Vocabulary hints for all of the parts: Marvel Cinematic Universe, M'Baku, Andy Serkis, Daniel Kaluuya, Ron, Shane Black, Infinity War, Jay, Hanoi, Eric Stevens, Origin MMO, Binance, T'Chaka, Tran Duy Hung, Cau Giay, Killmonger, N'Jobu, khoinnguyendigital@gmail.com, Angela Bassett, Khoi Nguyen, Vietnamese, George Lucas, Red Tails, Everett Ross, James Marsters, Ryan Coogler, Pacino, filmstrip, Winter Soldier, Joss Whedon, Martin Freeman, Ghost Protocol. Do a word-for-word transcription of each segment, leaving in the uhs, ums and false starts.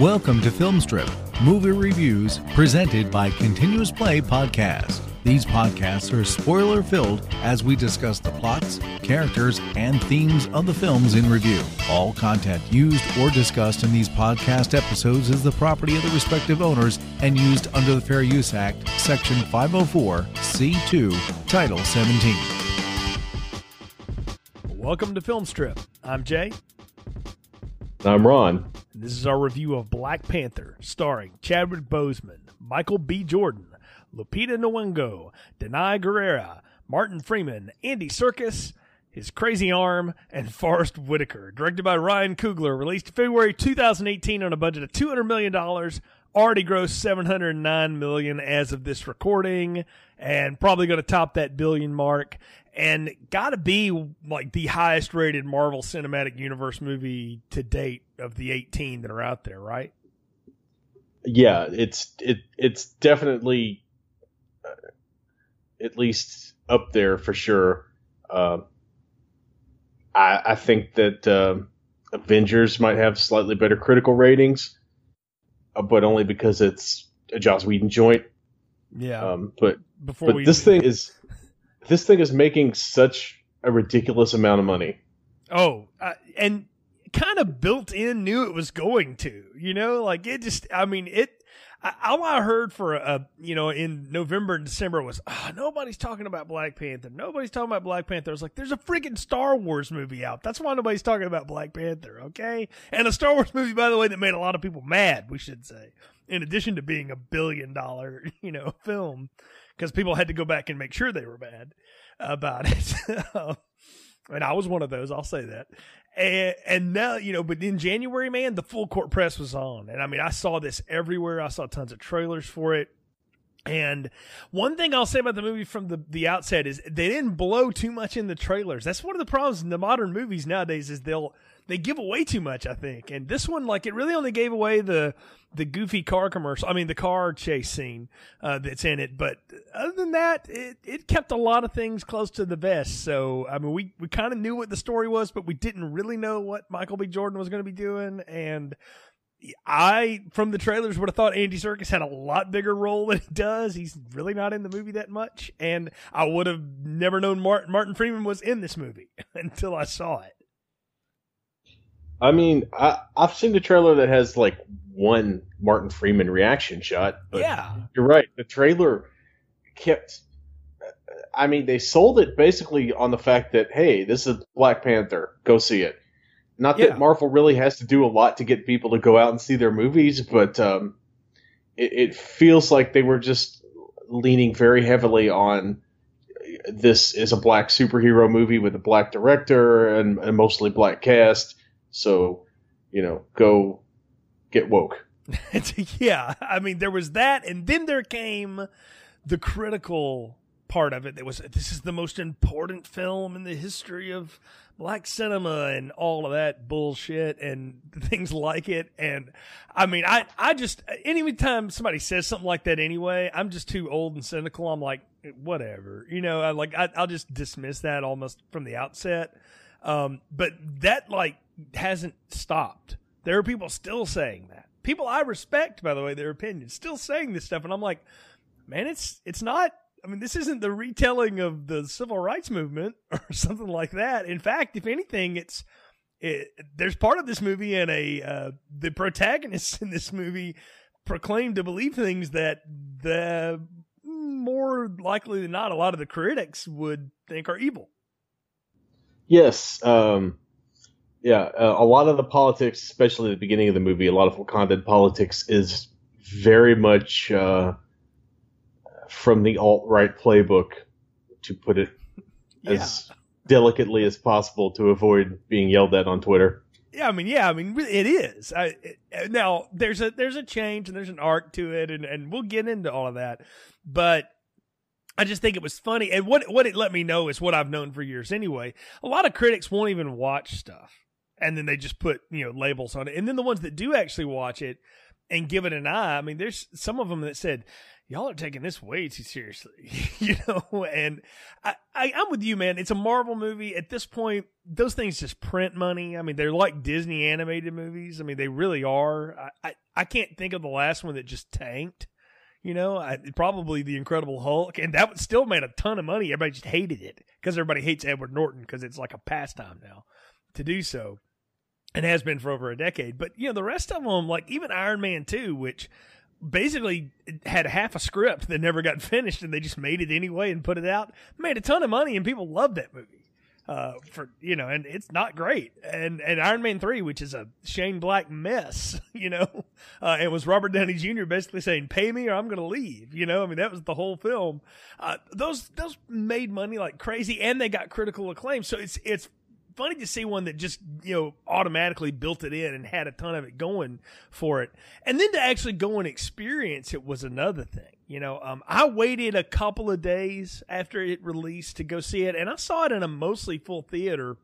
Welcome to Filmstrip, movie reviews presented by Continuous Play Podcast. These podcasts are spoiler-filled as we discuss the plots, characters, and themes of the films in review. All content used or discussed in these podcast episodes is the property of the respective owners and used under the Fair Use Act, Section five oh four C two, Title seventeen. Welcome to Filmstrip. I'm Jay. I'm Ron. This is our review of Black Panther, starring Chadwick Boseman, Michael B. Jordan, Lupita Nyong'o, Danai Gurira, Martin Freeman, Andy Serkis, His Crazy Arm, and Forrest Whitaker. Directed by Ryan Coogler, released February two thousand eighteen on a budget of two hundred million dollars, already grossed seven hundred nine million dollars as of this recording, and probably going to top that billion mark. And got to be like the highest rated Marvel Cinematic Universe movie to date of the eighteen that are out there, right? Yeah, it's it it's definitely uh, at least up there for sure. Uh, I, I think that uh, Avengers might have slightly better critical ratings, uh, but only because it's a Joss Whedon joint. Yeah, um, but Before but we this thing is. This thing is making such a ridiculous amount of money. Oh, uh, and kind of built in knew it was going to, you know, like it just, I mean, it, I, all I heard for, a, you know, in November and December was, oh, nobody's talking about Black Panther. Nobody's talking about Black Panther. I was like, there's a freaking Star Wars movie out. That's why nobody's talking about Black Panther, okay? And a Star Wars movie, by the way, that made a lot of people mad, we should say, in addition to being a billion dollar, you know, film. Because people had to go back and make sure they were mad about it. And I was one of those, I'll say that. And, and now, you know, but in January, man, the full court press was on. And I mean, I saw this everywhere. I saw tons of trailers for it. And one thing I'll say about the movie from the, the outset is they didn't blow too much in the trailers. That's one of the problems in the modern movies nowadays is they'll... They give away too much, I think. And this one, like, it really only gave away the the goofy car commercial. I mean, the car chase scene uh, that's in it. But other than that, it, it kept a lot of things close to the vest. So, I mean, we, we kind of knew what the story was, but we didn't really know what Michael B. Jordan was going to be doing. And I, from the trailers, would have thought Andy Serkis had a lot bigger role than he does. He's really not in the movie that much. And I would have never known Martin, Martin Freeman was in this movie until I saw it. I mean, I, I've seen the trailer that has, like, one Martin Freeman reaction shot. But yeah. You're right. The trailer kept – I mean, they sold it basically on the fact that, hey, this is Black Panther. Go see it. Not yeah. that Marvel really has to do a lot to get people to go out and see their movies, but um, it, it feels like they were just leaning very heavily on this is a black superhero movie with a black director and a mostly black cast. So, you know, go get woke. Yeah, I mean, there was that, and then there came the critical part of it that was, this is the most important film in the history of black cinema and all of that bullshit and things like it. And, I mean, I, I just, any time somebody says something like that anyway, I'm just too old and cynical. I'm like, whatever. You know, I like I, I'll just dismiss that almost from the outset. Um, but that, like, hasn't stopped. There are people still saying that. People I respect, by the way, their opinions, still saying this stuff. And I'm like, man, it's it's not, I mean, this isn't the retelling of the civil rights movement or something like that. In fact, if anything, it's, it, there's part of this movie and a, uh, the protagonists in this movie proclaim to believe things that the more likely than not, a lot of the critics would think are evil. Yes, um, yeah, uh, a lot of the politics, especially at the beginning of the movie, a lot of Wakandan politics is very much uh, from the alt-right playbook, to put it yeah. as delicately as possible to avoid being yelled at on Twitter. Yeah, I mean, yeah, I mean, it is. I, it, now, there's a there's a change and there's an arc to it, and, and we'll get into all of that, but... I just think it was funny. And what, what it let me know is what I've known for years anyway. A lot of critics won't even watch stuff. And then they just put, you know, labels on it. And then the ones that do actually watch it and give it an eye. I mean, there's some of them that said, y'all are taking this way too seriously, you know? And I, I, I'm with you, man. It's a Marvel movie. At this point, those things just print money. I mean, they're like Disney animated movies. I mean, they really are. I, I, I can't think of the last one that just tanked, you know? I, probably The Incredible Hulk. And that still made a ton of money. Everybody just hated it because everybody hates Edward Norton because it's like a pastime now to do so. And has been for over a decade. But, you know, the rest of them, like even Iron Man two, which basically had half a script that never got finished and they just made it anyway and put it out, made a ton of money and people loved that movie. Uh, for, you know, and it's not great. And, and Iron Man three, which is a Shane Black mess, you know, uh, it was Robert Downey Junior basically saying, pay me or I'm going to leave. You know, I mean, that was the whole film. Uh, those, those made money like crazy and they got critical acclaim. So it's, it's, funny to see one that just, you know, automatically built it in and had a ton of it going for it. And then to actually go and experience it was another thing. You know, um, I waited a couple of days after it released to go see it, and I saw it in a mostly full theater.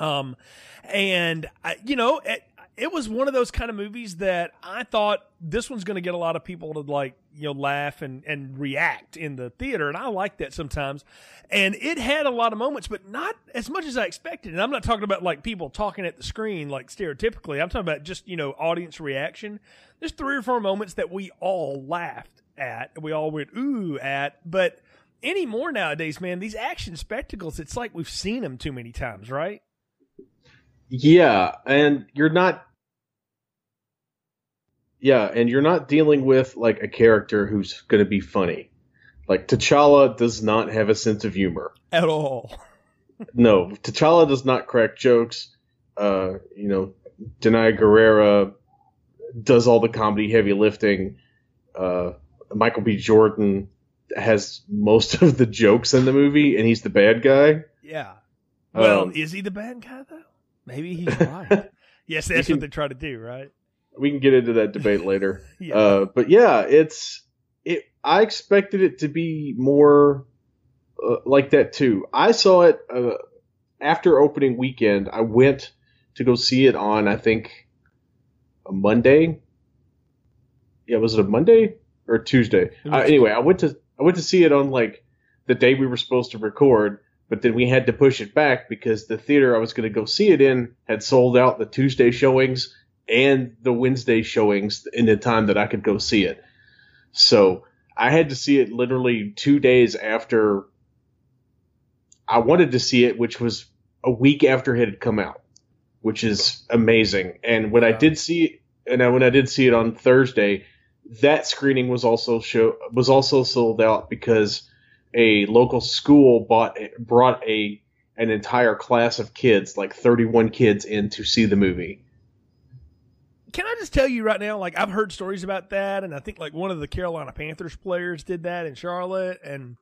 Um, and, I, you know, it, it was one of those kind of movies that I thought this one's going to get a lot of people to, like, you know, laugh and, and react in the theater. And I like that sometimes. And it had a lot of moments, but not as much as I expected. And I'm not talking about like people talking at the screen, like stereotypically. I'm talking about just, you know, audience reaction. There's three or four moments that we all laughed at. We all went, ooh, at, but anymore nowadays, man, these action spectacles, it's like we've seen them too many times, right? Yeah. And you're not, Yeah, and you're not dealing with, like, a character who's going to be funny. Like, T'Challa does not have a sense of humor. At all. No, T'Challa does not crack jokes. Uh, you know, Danai Gurira does all the comedy heavy lifting. Uh, Michael B. Jordan has most of the jokes in the movie, and he's the bad guy. Yeah. Well, um, is he the bad guy, though? Maybe he's right. Yes, that's can, what they try to do, right? We can get into that debate later. yeah. Uh, but yeah, it's it. I expected it to be more uh, like that too. I saw it uh, after opening weekend. I went to go see it on, I think, a Monday. Yeah, was it a Monday or Tuesday? Uh, anyway, I went to I went to see it on like the day we were supposed to record, but then we had to push it back because the theater I was going to go see it in had sold out the Tuesday showings and the Wednesday showings in the time that I could go see it. So I had to see it literally two days after I wanted to see it, which was a week after it had come out, which is amazing. And when wow. I did see and I, when I did see it on Thursday, that screening was also show was also sold out because a local school bought brought a an entire class of kids, like thirty-one kids, in to see the movie. Can I just tell you right now, like, I've heard stories about that, and I think, like, one of the Carolina Panthers players did that in Charlotte, and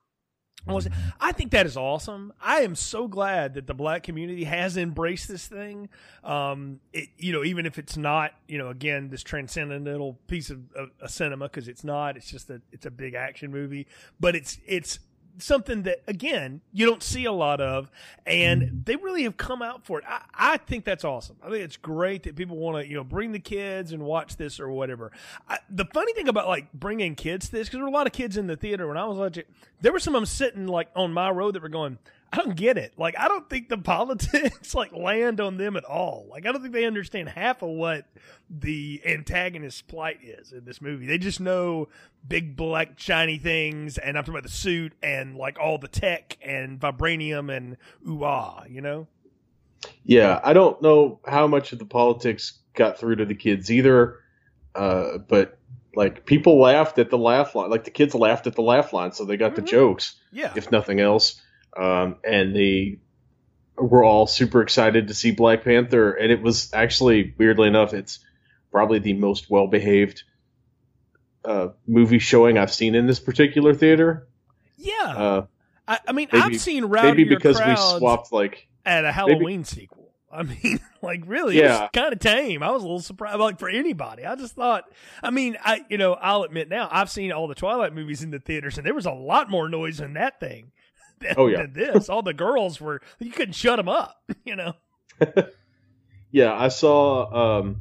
was, I think that is awesome. I am so glad that the black community has embraced this thing, um, it, you know, even if it's not, you know, again, this transcendental piece of, of, of cinema, because it's not. It's just that it's a big action movie, but it's it's something that, again, you don't see a lot of, and they really have come out for it. I, I think that's awesome. I think it's great that people want to, you know, bring the kids and watch this or whatever. I, the funny thing about, like, bringing kids to this, because there were a lot of kids in the theater when I was watching, there were some of them sitting, like, on my row that were going, I don't get it. Like, I don't think the politics, like, land on them at all. Like, I don't think they understand half of what the antagonist's plight is in this movie. They just know big, black, shiny things, and I'm talking about the suit and, like, all the tech and vibranium and ooh-ah, you know? Yeah, I don't know how much of the politics got through to the kids either, uh, but... Like, people laughed at the laugh line. Like, the kids laughed at the laugh line, so they got mm-hmm. the jokes, yeah. if nothing else. Um, and they were all super excited to see Black Panther. And it was actually, weirdly enough, it's probably the most well-behaved uh, movie showing I've seen in this particular theater. Yeah. Uh, I, I mean, maybe, I've seen rowdier Maybe because crowds we swapped, like... at a Halloween maybe, sequel. I mean, like, really, yeah. It's kind of tame. I was a little surprised, like, for anybody. I just thought, I mean, I, you know, I'll admit now, I've seen all the Twilight movies in the theaters, and there was a lot more noise in that thing than, oh, yeah. than this. All the girls were, you couldn't shut them up, you know? Yeah, I saw um,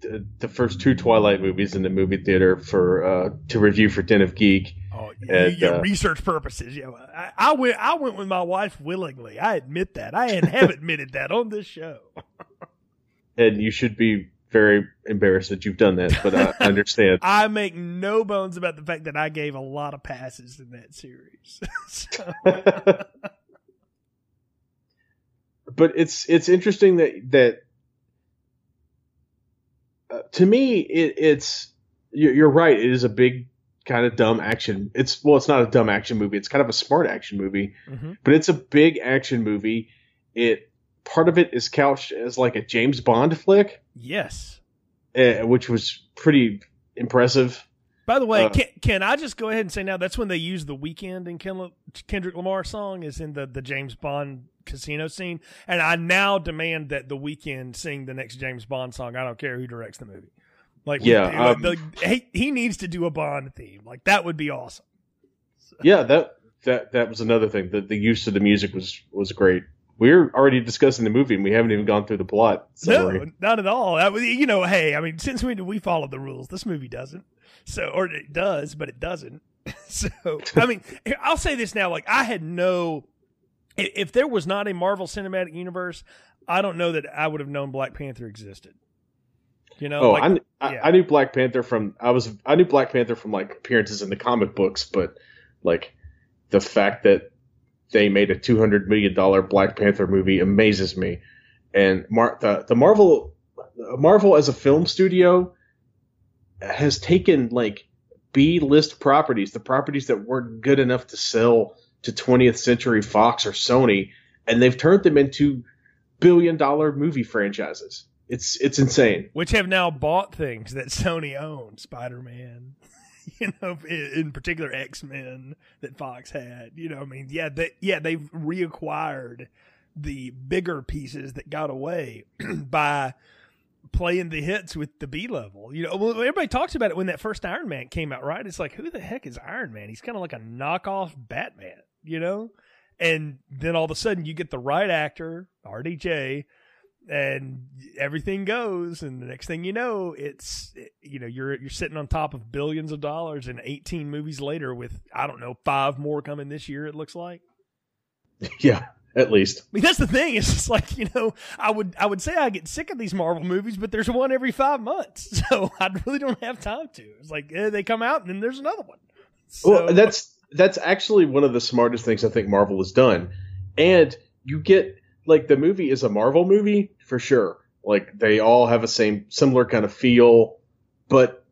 the, the first two Twilight movies in the movie theater for uh, to review for Den of Geek. Oh, and, yeah, uh, research purposes. Yeah, I, I went. I went with my wife willingly. I admit that. I have admitted that on this show. And you should be very embarrassed that you've done that, but I understand. I make no bones about the fact that I gave a lot of passes in that series. So. But it's it's interesting that that uh, to me it, it's you're right. It is a big kind of dumb action. It's well, it's not a dumb action movie. It's kind of a smart action movie, mm-hmm. but it's a big action movie. It. Part of it is couched as like a James Bond flick. Yes. Uh, which was pretty impressive. By the way, uh, can, can I just go ahead and say now that's when they used The Weeknd and Ken, Kendrick Lamar song is in the, the James Bond casino scene. And I now demand that The Weeknd sing the next James Bond song. I don't care who directs the movie. Like, yeah, we, um, the, he, he needs to do a Bond theme. Like that would be awesome. So. Yeah. That, that, that was another thing. The, the use of the music was, was great. We're already discussing the movie, and we haven't even gone through the plot. Summary. No, not at all. I, you know, hey, I mean, since we we follow the rules, this movie doesn't. So, or it does, but it doesn't. So, I mean, I'll say this now: like, I had no. If there was not a Marvel Cinematic Universe, I don't know that I would have known Black Panther existed. You know, oh, like, I, yeah. I knew Black Panther from I was I knew Black Panther from like appearances in the comic books, but like the fact that. They made a two hundred million dollars Black Panther movie amazes me. And Mar- the, the Marvel Marvel as a film studio has taken like B-list properties, the properties that weren't good enough to sell to twentieth Century Fox or Sony, and they've turned them into billion-dollar movie franchises. It's it's insane. Which have now bought things that Sony owned, Spider-Man. You know, in particular, X-Men that Fox had. You know, I mean, yeah, they, yeah, they've reacquired the bigger pieces that got away by playing the hits with the B level. You know, well, everybody talks about it when that first Iron Man came out, right? It's like, who the heck is Iron Man? He's kind of like a knockoff Batman, you know? And then all of a sudden, you get the right actor, R D J. And everything goes, and the next thing you know, it's you know you're you're sitting on top of billions of dollars, and eighteen movies later, with I don't know five more coming this year. It looks like, yeah, at least. I mean, that's the thing. It's just like you know, I would I would say I get sick of these Marvel movies, but there's one every five months, so I really don't have time to. It's like eh, they come out, and then there's another one. So, well, that's that's actually one of the smartest things I think Marvel has done, and you get. Like, the movie is a Marvel movie, for sure. Like, they all have a same similar kind of feel, but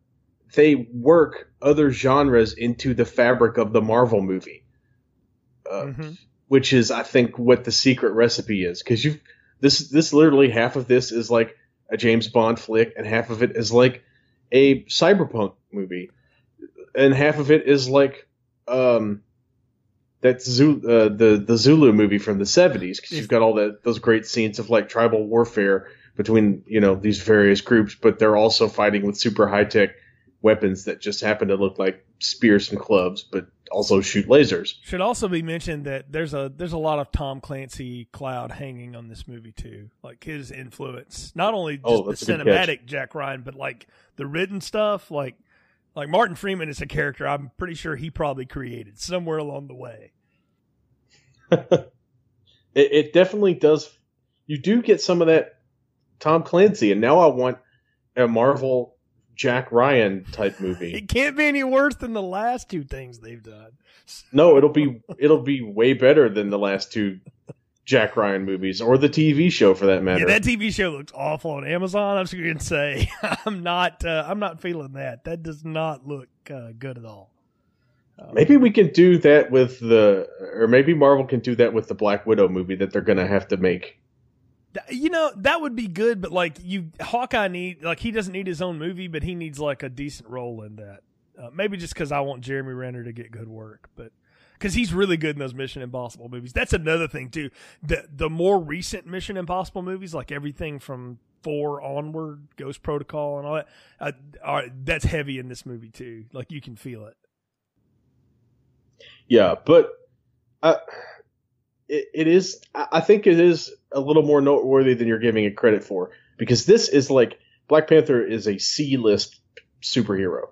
they work other genres into the fabric of the Marvel movie, uh, mm-hmm. which is, I think, what the secret recipe is. Because you, this, this literally half of this is like a James Bond flick, and half of it is like a cyberpunk movie, and half of it is like. Um, That's Zulu, uh, the the Zulu movie from the seventies, because you've got all that those great scenes of like tribal warfare between you know these various groups, but they're also fighting with super high tech weapons that just happen to look like spears and clubs, but also shoot lasers. Should also be mentioned that there's a there's a lot of Tom Clancy cloud hanging on this movie too, like his influence, not only just oh, the cinematic Jack Ryan, but like the written stuff, like. Like, Martin Freeman is a character I'm pretty sure he probably created somewhere along the way. it, it definitely does. You do get some of that Tom Clancy, and now I want a Marvel Jack Ryan type movie. It can't be any worse than the last two things they've done. No, it'll be it'll be way better than the last two Jack Ryan movies, or the T V show for that matter. Yeah, that T V show looks awful on Amazon. I'm just going to say, I'm not, uh, I'm not feeling that. That does not look uh, good at all. Um, maybe we can do that with the, or maybe Marvel can do that with the Black Widow movie that they're going to have to make. You know, that would be good, but like you, Hawkeye need, like he doesn't need his own movie, but he needs like a decent role in that. Uh, maybe just because I want Jeremy Renner to get good work, but. Because he's really good in those Mission Impossible movies. That's another thing, too. The the more recent Mission Impossible movies, like everything from four onward, Ghost Protocol and all that, uh, are, that's heavy in this movie, too. Like, you can feel it. Yeah, but uh, it, it is, I think it is a little more noteworthy than you're giving it credit for. Because this is like Black Panther is a C-list superhero.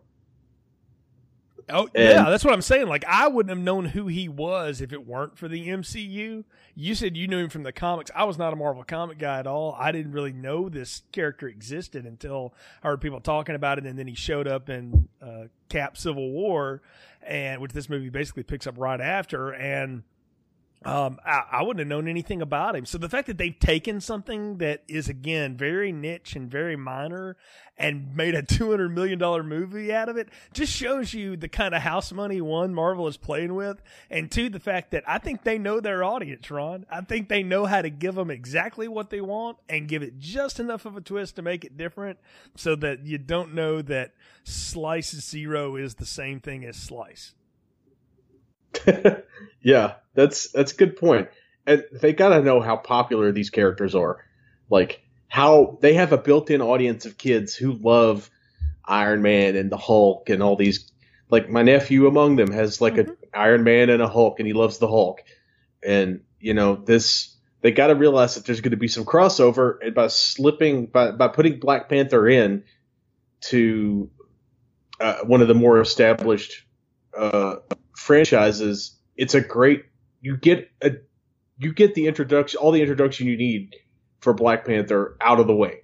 Oh, and yeah, that's what I'm saying. Like, I wouldn't have known who he was if it weren't for the M C U. You said you knew him from the comics. I was not a Marvel comic guy at all. I didn't really know this character existed until I heard people talking about it, and then he showed up in uh, Cap Civil War, and which this movie basically picks up right after, and um, I, I wouldn't have known anything about him. So the fact that they've taken something that is, again, very niche and very minor and made a two hundred million dollars movie out of it just shows you the kind of house money, one, Marvel is playing with, and two, the fact that I think they know their audience, Ron. I think they know how to give them exactly what they want and give it just enough of a twist to make it different so that you don't know that Slice Zero is the same thing as Slice. Yeah, that's that's a good point. And they got to know how popular these characters are. Like, how they have a built-in audience of kids who love Iron Man and the Hulk and all these. Like, my nephew among them has, like, mm-hmm. an Iron Man and a Hulk, and he loves the Hulk. And, you know, this they got to realize that there's going to be some crossover, and by slipping, by, by putting Black Panther in to uh, one of the more established uh franchises, it's a great you get a you get the introduction all the introduction you need for Black Panther out of the way.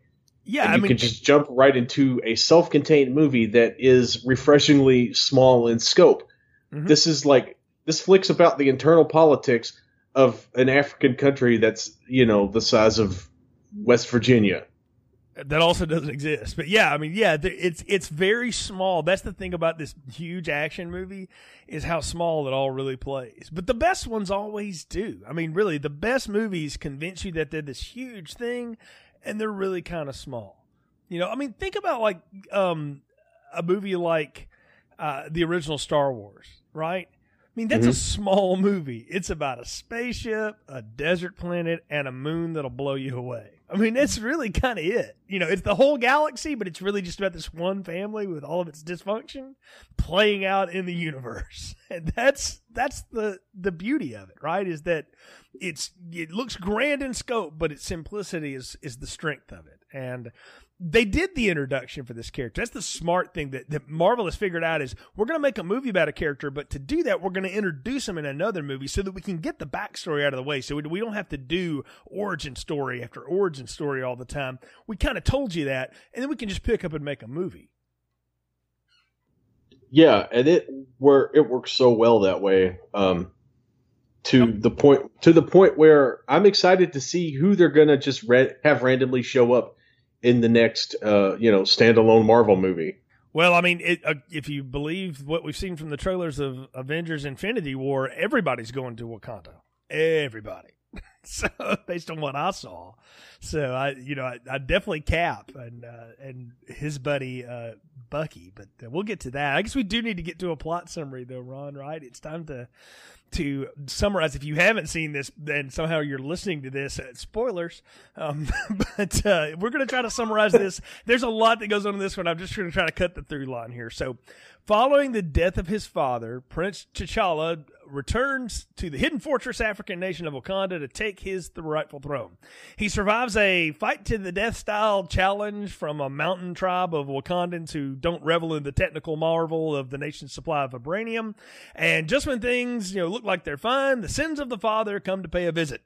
Yeah, and I you mean, can just jump right into a self-contained movie that is refreshingly small in scope. Mm-hmm. This is like this flick's about the internal politics of an African country that's, you know, the size of West Virginia. That also doesn't exist. But yeah, I mean, yeah, it's it's very small. That's the thing about this huge action movie is how small it all really plays. But the best ones always do. I mean, really, the best movies convince you that they're this huge thing, and they're really kind of small. You know, I mean, think about like um, a movie like uh, the original Star Wars, right? I mean, that's mm-hmm. a small movie. It's about a spaceship, a desert planet, and a moon that'll blow you away. I mean, that's really kind of it. You know, it's the whole galaxy, but it's really just about this one family with all of its dysfunction playing out in the universe. And that's that's the the beauty of it, right? Is that it's it looks grand in scope, but its simplicity is is the strength of it. And they did the introduction for this character. That's the smart thing that, that Marvel has figured out is we're going to make a movie about a character, but to do that, we're going to introduce him in another movie so that we can get the backstory out of the way. So we don't have to do origin story after origin story all the time. We kind of told you that, and then we can just pick up and make a movie. Yeah, and it where it works so well that way um, to yep. the point to the point where I'm excited to see who they're going to just ra- have randomly show up in the next, uh, you know, standalone Marvel movie. Well, I mean, it, uh, if you believe what we've seen from the trailers of Avengers Infinity War, everybody's going to Wakanda. Everybody. So, based on what I saw. So, I, you know, I, I definitely Cap and uh, and his buddy uh, Bucky, but uh, we'll get to that. I guess we do need to get to a plot summary, though, Ron, right? It's time to to summarize. If you haven't seen this, then somehow you're listening to this. Uh, spoilers. Um, but uh, we're going to try to summarize this. There's a lot that goes on in this one. I'm just going to try to cut the through line here. So, following the death of his father, Prince T'Challa returns to the hidden fortress African nation of Wakanda to take his th- rightful throne. He survives a fight-to-the-death-style challenge from a mountain tribe of Wakandans who don't revel in the technical marvel of the nation's supply of vibranium. And just when things, you know, look like they're fine, the sins of the father come to pay a visit.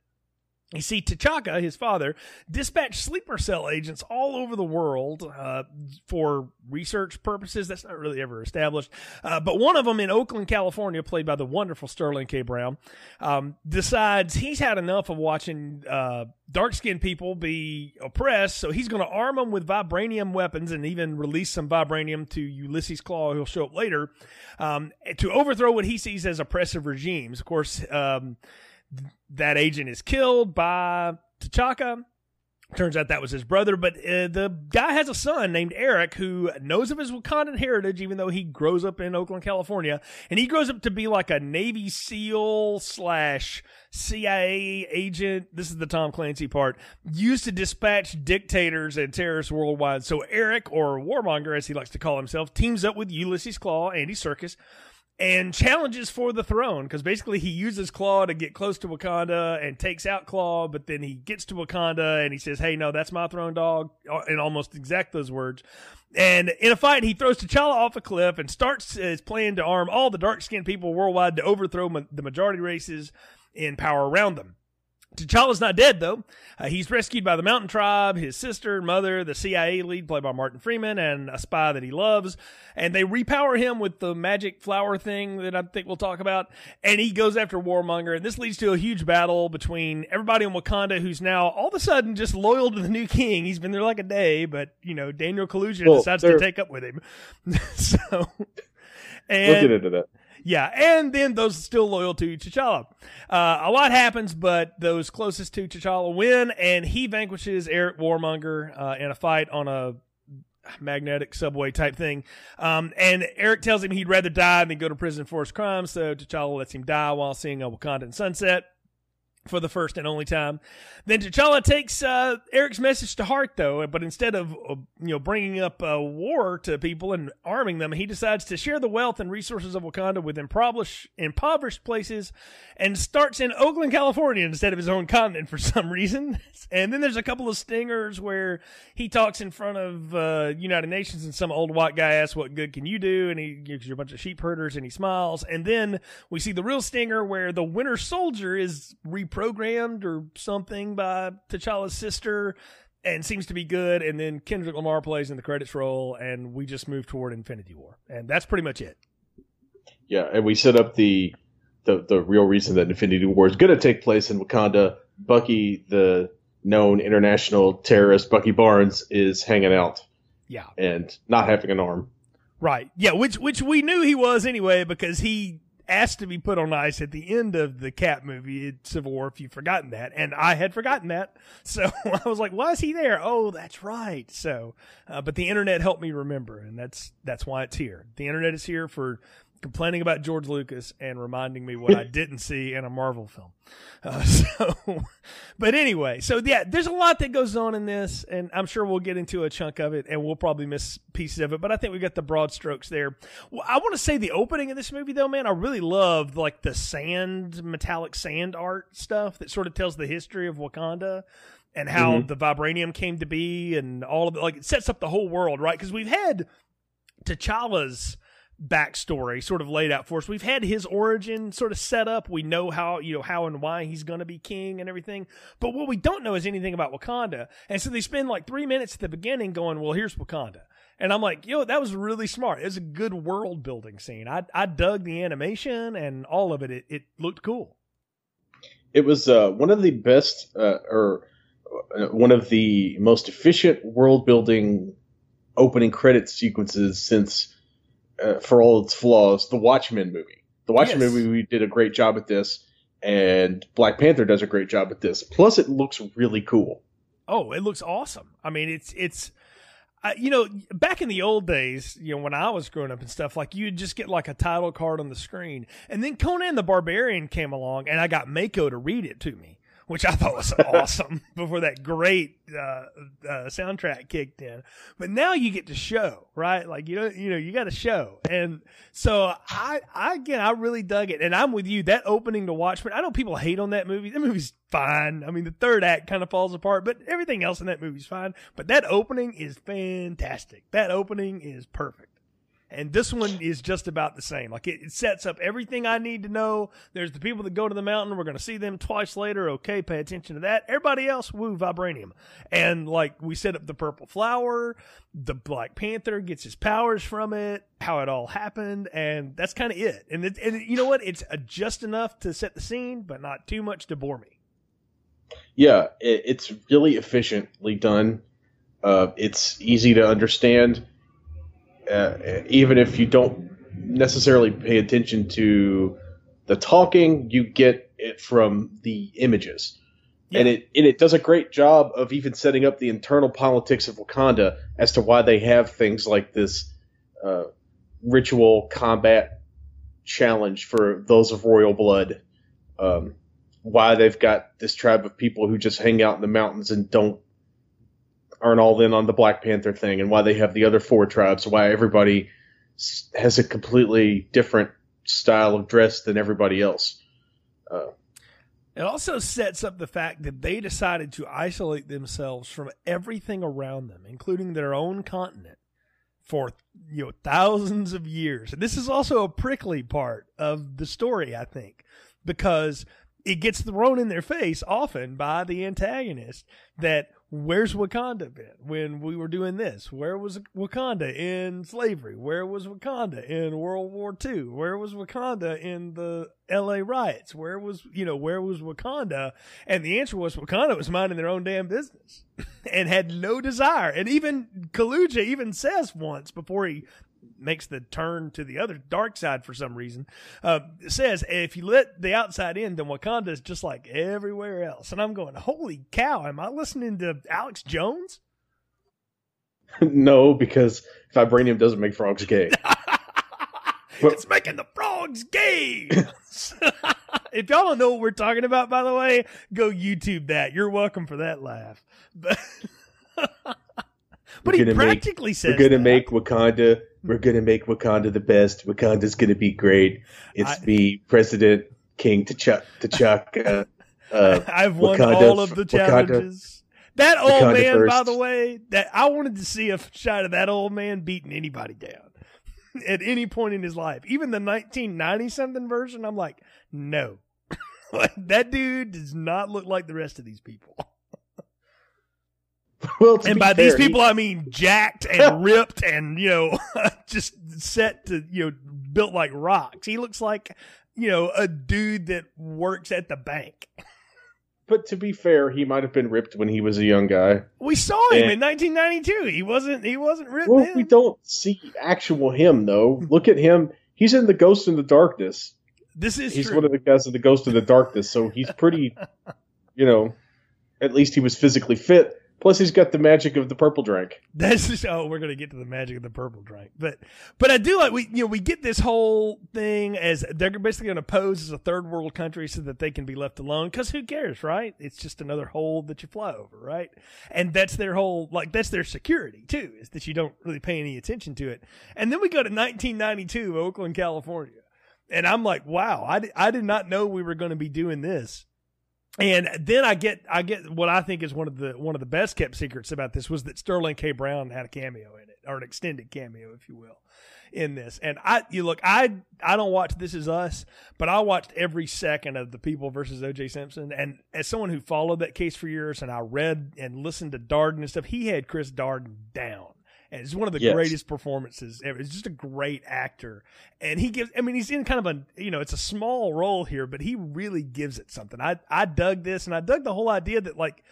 You see, T'Chaka, his father, dispatched sleeper cell agents all over the world uh, for research purposes. That's not really ever established. Uh, but one of them in Oakland, California, played by the wonderful Sterling K. Brown, um, decides he's had enough of watching uh, dark-skinned people be oppressed, so he's going to arm them with vibranium weapons and even release some vibranium to Ulysses Claw, who'll show up later, um, to overthrow what he sees as oppressive regimes. Of course, um, that agent is killed by T'Chaka. Turns out that was his brother, but uh, the guy has a son named Eric who knows of his Wakandan heritage, even though he grows up in Oakland, California, and he grows up to be like a Navy SEAL slash C I A agent. This is the Tom Clancy part, used to dispatch dictators and terrorists worldwide. So Eric, or Warmonger, as he likes to call himself, teams up with Ulysses Claw, Andy Serkis, and challenges for the throne, because basically he uses Claw to get close to Wakanda and takes out Claw, but then he gets to Wakanda and he says, hey, no, that's my throne, dog, in almost exact those words. And in a fight, he throws T'Challa off a cliff and starts his plan to arm all the dark-skinned people worldwide to overthrow ma- the majority races in power around them. T'Challa's not dead, though. Uh, he's rescued by the Mountain Tribe, his sister, mother, the C I A lead, played by Martin Freeman, and a spy that he loves. And they repower him with the magic flower thing that I think we'll talk about. And he goes after Warmonger. And this leads to a huge battle between everybody in Wakanda, who's now all of a sudden just loyal to the new king. He's been there like a day, but, you know, Daniel Kaluuya well, decides to take up with him. so, and, We'll get into that. Yeah, and then those still loyal to T'Challa. Uh, a lot happens, but those closest to T'Challa win, and he vanquishes Eric Warmonger uh, in a fight on a magnetic subway type thing. Um, and Eric tells him he'd rather die than go to prison for his crimes, so T'Challa lets him die while seeing a Wakandan sunset for the first and only time. Then T'Challa takes uh, Eric's message to heart, though, but instead of uh, you know bringing up uh, war to people and arming them, he decides to share the wealth and resources of Wakanda with impoverished, impoverished places and starts in Oakland, California instead of his own continent for some reason. And then there's a couple of stingers where he talks in front of uh, United Nations and some old white guy asks, what good can you do? And he gives you a bunch of sheep herders and he smiles. And then we see the real stinger where the Winter Soldier is reprogrammed programmed or something by T'Challa's sister and seems to be good, and then Kendrick Lamar plays in the credits roll, and we just move toward Infinity War, and that's pretty much it. Yeah, and we set up the the, the real reason that Infinity War is going to take place in Wakanda. Bucky, the known international terrorist Bucky Barnes, is hanging out. Yeah. And not having an arm. Right. Yeah, which which we knew he was anyway, because he asked to be put on ice at the end of the Cap movie, Civil War, if you've forgotten that. And I had forgotten that. So I was like, why is he there? Oh, that's right. So, uh, but the internet helped me remember. And that's, that's why it's here. The internet is here for complaining about George Lucas and reminding me what I didn't see in a Marvel film. Uh, so, but anyway, so yeah, there's a lot that goes on in this, and I'm sure we'll get into a chunk of it, and we'll probably miss pieces of it, but I think we got the broad strokes there. Well, I want to say the opening of this movie, though, man, I really love like the sand, metallic sand art stuff that sort of tells the history of Wakanda and how mm-hmm. the vibranium came to be and all of it. Like, it sets up the whole world, right? Because we've had T'Challa's backstory sort of laid out for us. We've had his origin sort of set up. We know how, you know, how and why he's going to be king and everything. But what we don't know is anything about Wakanda. And so they spend like three minutes at the beginning going, well, here's Wakanda. And I'm like, yo, that was really smart. It was a good world building scene. I I dug the animation and all of it. It, it looked cool. It was uh, one of the best uh, or one of the most efficient world building opening credit sequences since, Uh, for all its flaws, the Watchmen movie. The Watchmen yes. movie we did a great job at this, and Black Panther does a great job at this. Plus, it looks really cool. Oh, it looks awesome. I mean, it's it's uh, you know, back in the old days, you know, when I was growing up and stuff, like you'd just get like a title card on the screen, and then Conan the Barbarian came along, and I got Mako to read it to me, which I thought was awesome before that great uh, uh, soundtrack kicked in. But now you get to show, right? Like, you know, you know, you got to show. And so I, I, again, I really dug it. And I'm with you. That opening to Watchmen, I know people hate on that movie. That movie's fine. I mean, the third act kind of falls apart, but everything else in that movie's fine. But that opening is fantastic. That opening is perfect. And this one is just about the same. Like, it, it sets up everything I need to know. There's the people that go to the mountain. We're going to see them twice later. Okay, pay attention to that. Everybody else, woo, vibranium. And, like, we set up the purple flower. The Black Panther gets his powers from it, how it all happened, and that's kind of it. And, it, and you know what? It's just enough to set the scene, but not too much to bore me. Yeah, it, it's really efficiently done. Uh, it's easy to understand. Uh, even if you don't necessarily pay attention to the talking, you get it from the images. Yeah. And it and it does a great job of even setting up the internal politics of Wakanda as to why they have things like this uh, ritual combat challenge for those of royal blood, um, why they've got this tribe of people who just hang out in the mountains and don't aren't all in on the Black Panther thing, and why they have the other four tribes, why everybody has a completely different style of dress than everybody else. Uh, it also sets up the fact that they decided to isolate themselves from everything around them, including their own continent, for you know thousands of years. And this is also a prickly part of the story, I think, because it gets thrown in their face often by the antagonist that, where's Wakanda been when we were doing this? Where was Wakanda in slavery? Where was Wakanda in World War Two? Where was Wakanda in the L A riots? Where was, you know, where was Wakanda? And the answer was Wakanda was minding their own damn business and had no desire. And even Kaluuya even says once before he makes the turn to the other dark side for some reason, uh, says, if you let the outside in, then Wakanda is just like everywhere else. And I'm going, holy cow, am I listening to Alex Jones? No, because vibranium doesn't make frogs gay. But it's making the frogs gay. If y'all don't know what we're talking about, by the way, go YouTube that. You're welcome for that laugh. But But he practically make, says we're going to make Wakanda. We're going to make Wakanda the best. Wakanda's going to be great. It's I, me, President King T'Chaka. Uh, I've won Wakanda, all of the challenges. Wakanda, that old Wakanda man, first. By the way, that I wanted to see a shot of that old man beating anybody down at any point in his life. Even the nineteen ninety something version, I'm like, no. Like, that dude does not look like the rest of these people. Well, and by fair, these people, he... I mean jacked and ripped and, you know, just set to, you know, built like rocks. He looks like, you know, a dude that works at the bank. But to be fair, he might have been ripped when he was a young guy. We saw him and... in nineteen ninety-two. He wasn't he wasn't ripped well, then. We don't see actual him, though. Look at him. He's in The Ghost in the Darkness. This is He's true. One of the guys in The Ghost in the Darkness, so he's pretty, you know, at least he was physically fit. Plus, he's got the magic of the purple drink. That's just, oh, we're gonna get to the magic of the purple drink, but but I do like we you know we get this whole thing as they're basically gonna pose as a third world country so that they can be left alone because who cares, right? It's just another hole that you fly over, right? And that's their whole like that's their security too, is that you don't really pay any attention to it. And then we go to nineteen ninety-two, Oakland, California, and I'm like, wow, I did, I did not know we were gonna be doing this. And then I get I get what I think is one of the one of the best kept secrets about this was that Sterling K. Brown had a cameo in it, or an extended cameo, if you will, in this. And I you look, I I don't watch This Is Us, but I watched every second of The People versus O J Simpson. And as someone who followed that case for years, and I read and listened to Darden and stuff, he had Chris Darden down. And it's one of the yes. greatest performances ever. It's just a great actor. And he gives, I mean, he's in kind of a, you know, it's a small role here, but he really gives it something. I, I dug this, and I dug the whole idea that, like,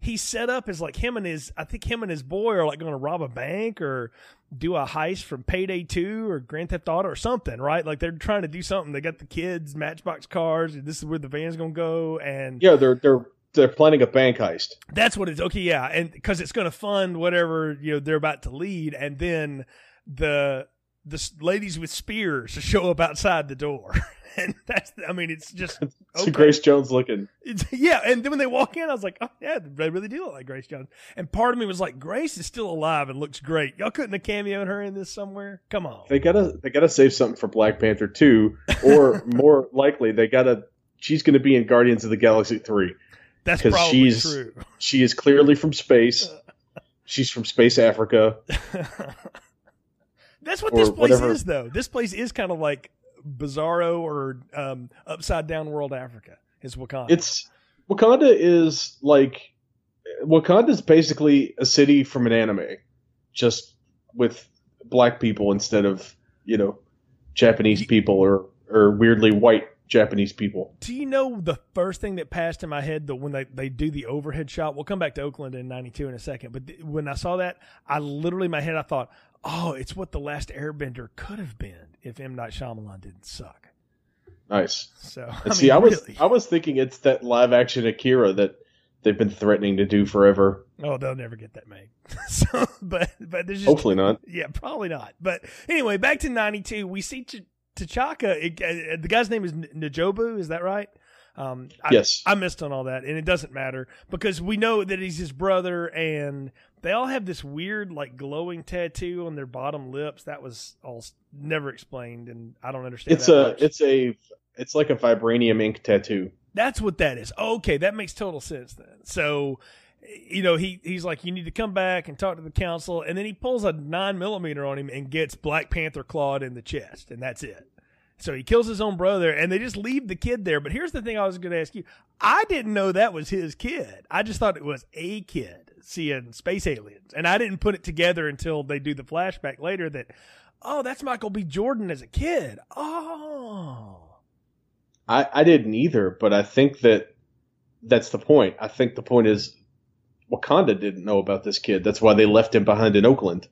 he's set up as, like, him and his, I think him and his boy are, like, going to rob a bank or do a heist from Payday two or Grand Theft Auto or something, right? Like, they're trying to do something. They got the kids, Matchbox cars, and this is where the van's going to go. And yeah, they're, they're, they're planning a bank heist. That's what it's okay. Yeah. And because it's going to fund whatever, you know, they're about to lead. And then the, the ladies with spears show up outside the door. And that's, I mean, it's just it's okay. Grace Jones looking. It's, yeah. And then when they walk in, I was like, oh yeah, they really do look like Grace Jones. And part of me was like, Grace is still alive and looks great. Y'all couldn't have cameoed her in this somewhere. Come on. They gotta, they gotta save something for Black Panther two, or more likely they gotta, she's going to be in Guardians of the Galaxy three. That's probably she's, true. She is clearly from space. She's from Space Africa. That's what this place whatever. is, though. This place is kind of like Bizarro or um, Upside Down World Africa. Is Wakanda. It's Wakanda is like Wakanda is basically a city from an anime, just with black people instead of you know Japanese people or or weirdly white. Japanese people. Do you know the first thing that passed in my head that when they, they do the overhead shot? We'll come back to Oakland in ninety-two in a second. But th- when I saw that, I literally, in my head, I thought, oh, it's what The Last Airbender could have been if M. Night Shyamalan didn't suck. Nice. So I mean, See, I was really. I was thinking it's that live action Akira that they've been threatening to do forever. Oh, they'll never get that made. so, but but there's just, hopefully not. Yeah, probably not. But anyway, back to ninety-two. We see. T- T'Chaka, it, uh, the guy's name is N'Jobu, is that right? Um, I, yes. I missed on all that, and it doesn't matter because we know that he's his brother, and they all have this weird, like, glowing tattoo on their bottom lips. That was all never explained, and I don't understand. It's that a, much. it's a, it's like a vibranium ink tattoo. That's what that is. Oh, okay, that makes total sense then. So, you know, he he's like, you need to come back and talk to the council, and then he pulls a nine millimeter on him and gets Black Panther clawed in the chest, and that's it. So he kills his own brother, and they just leave the kid there. But here's the thing I was going to ask you. I didn't know that was his kid. I just thought it was a kid seeing space aliens. And I didn't put it together until they do the flashback later that, oh, that's Michael B. Jordan as a kid. Oh. I, I didn't either, but I think that that's the point. I think the point is Wakanda didn't know about this kid. That's why they left him behind in Oakland.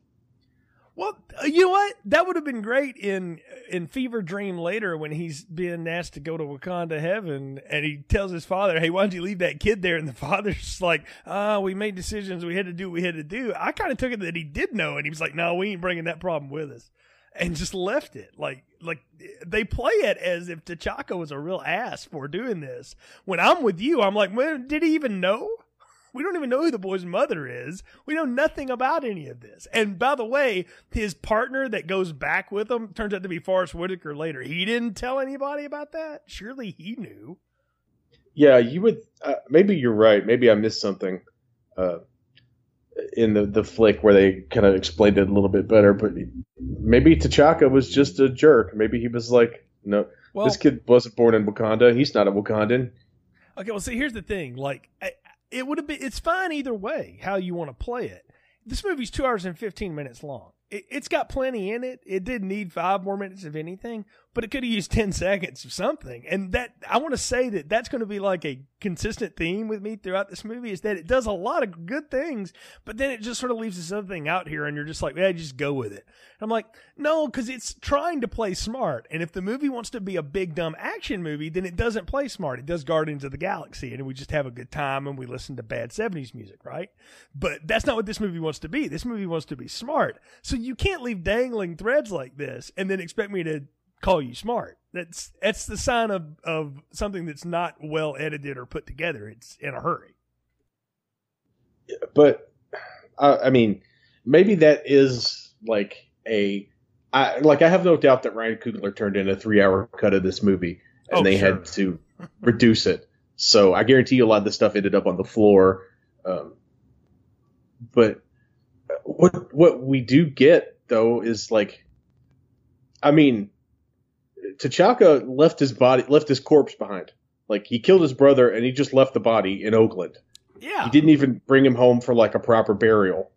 Well, you know what? That would have been great in in Fever Dream later when he's being asked to go to Wakanda heaven and he tells his father, hey, why don't you leave that kid there? And the father's like, oh, we made decisions. We had to do what we had to do. I kind of took it that he did know. And he was like, no, we ain't bringing that problem with us. And just left it. Like, like they play it as if T'Chaka was a real ass for doing this. When I'm with you, I'm like, well, did he even know? We don't even know who the boy's mother is. We know nothing about any of this. And by the way, his partner that goes back with him turns out to be Forrest Whitaker later. He didn't tell anybody about that. Surely he knew. Yeah, you would. Uh, maybe you're right. Maybe I missed something uh, in the, the flick where they kind of explained it a little bit better. But maybe T'Chaka was just a jerk. Maybe he was like, no, well, this kid wasn't born in Wakanda. He's not a Wakandan. Okay, well, see, here's the thing. Like, I, It would have been. It's fine either way. How you want to play it. This movie's two hours and fifteen minutes long. It, it's got plenty in it. It did need five more minutes of anything, but it could have used ten seconds of something. And that I want to say that that's going to be like a consistent theme with me throughout this movie is that it does a lot of good things, but then it just sort of leaves this other thing out here, and you're just like, yeah, just go with it. And I'm like, no, because it's trying to play smart. And if the movie wants to be a big dumb action movie, then it doesn't play smart. It does Guardians of the Galaxy, and we just have a good time and we listen to bad seventies music, right? But that's not what this movie wants to be. This movie wants to be smart. So you can't leave dangling threads like this and then expect me to call you smart. That's that's the sign of, of something that's not well edited or put together. It's in a hurry. But, uh, I mean, maybe that is like a I, – like I have no doubt that Ryan Coogler turned in a three-hour cut of this movie and oh, they sure. had to reduce it. So I guarantee you a lot of this stuff ended up on the floor. Um, but – What what we do get, though, is like, I mean, T'Chaka left his body, left his corpse behind. Like, he killed his brother and he just left the body in Oakland. Yeah. He didn't even bring him home for like a proper burial.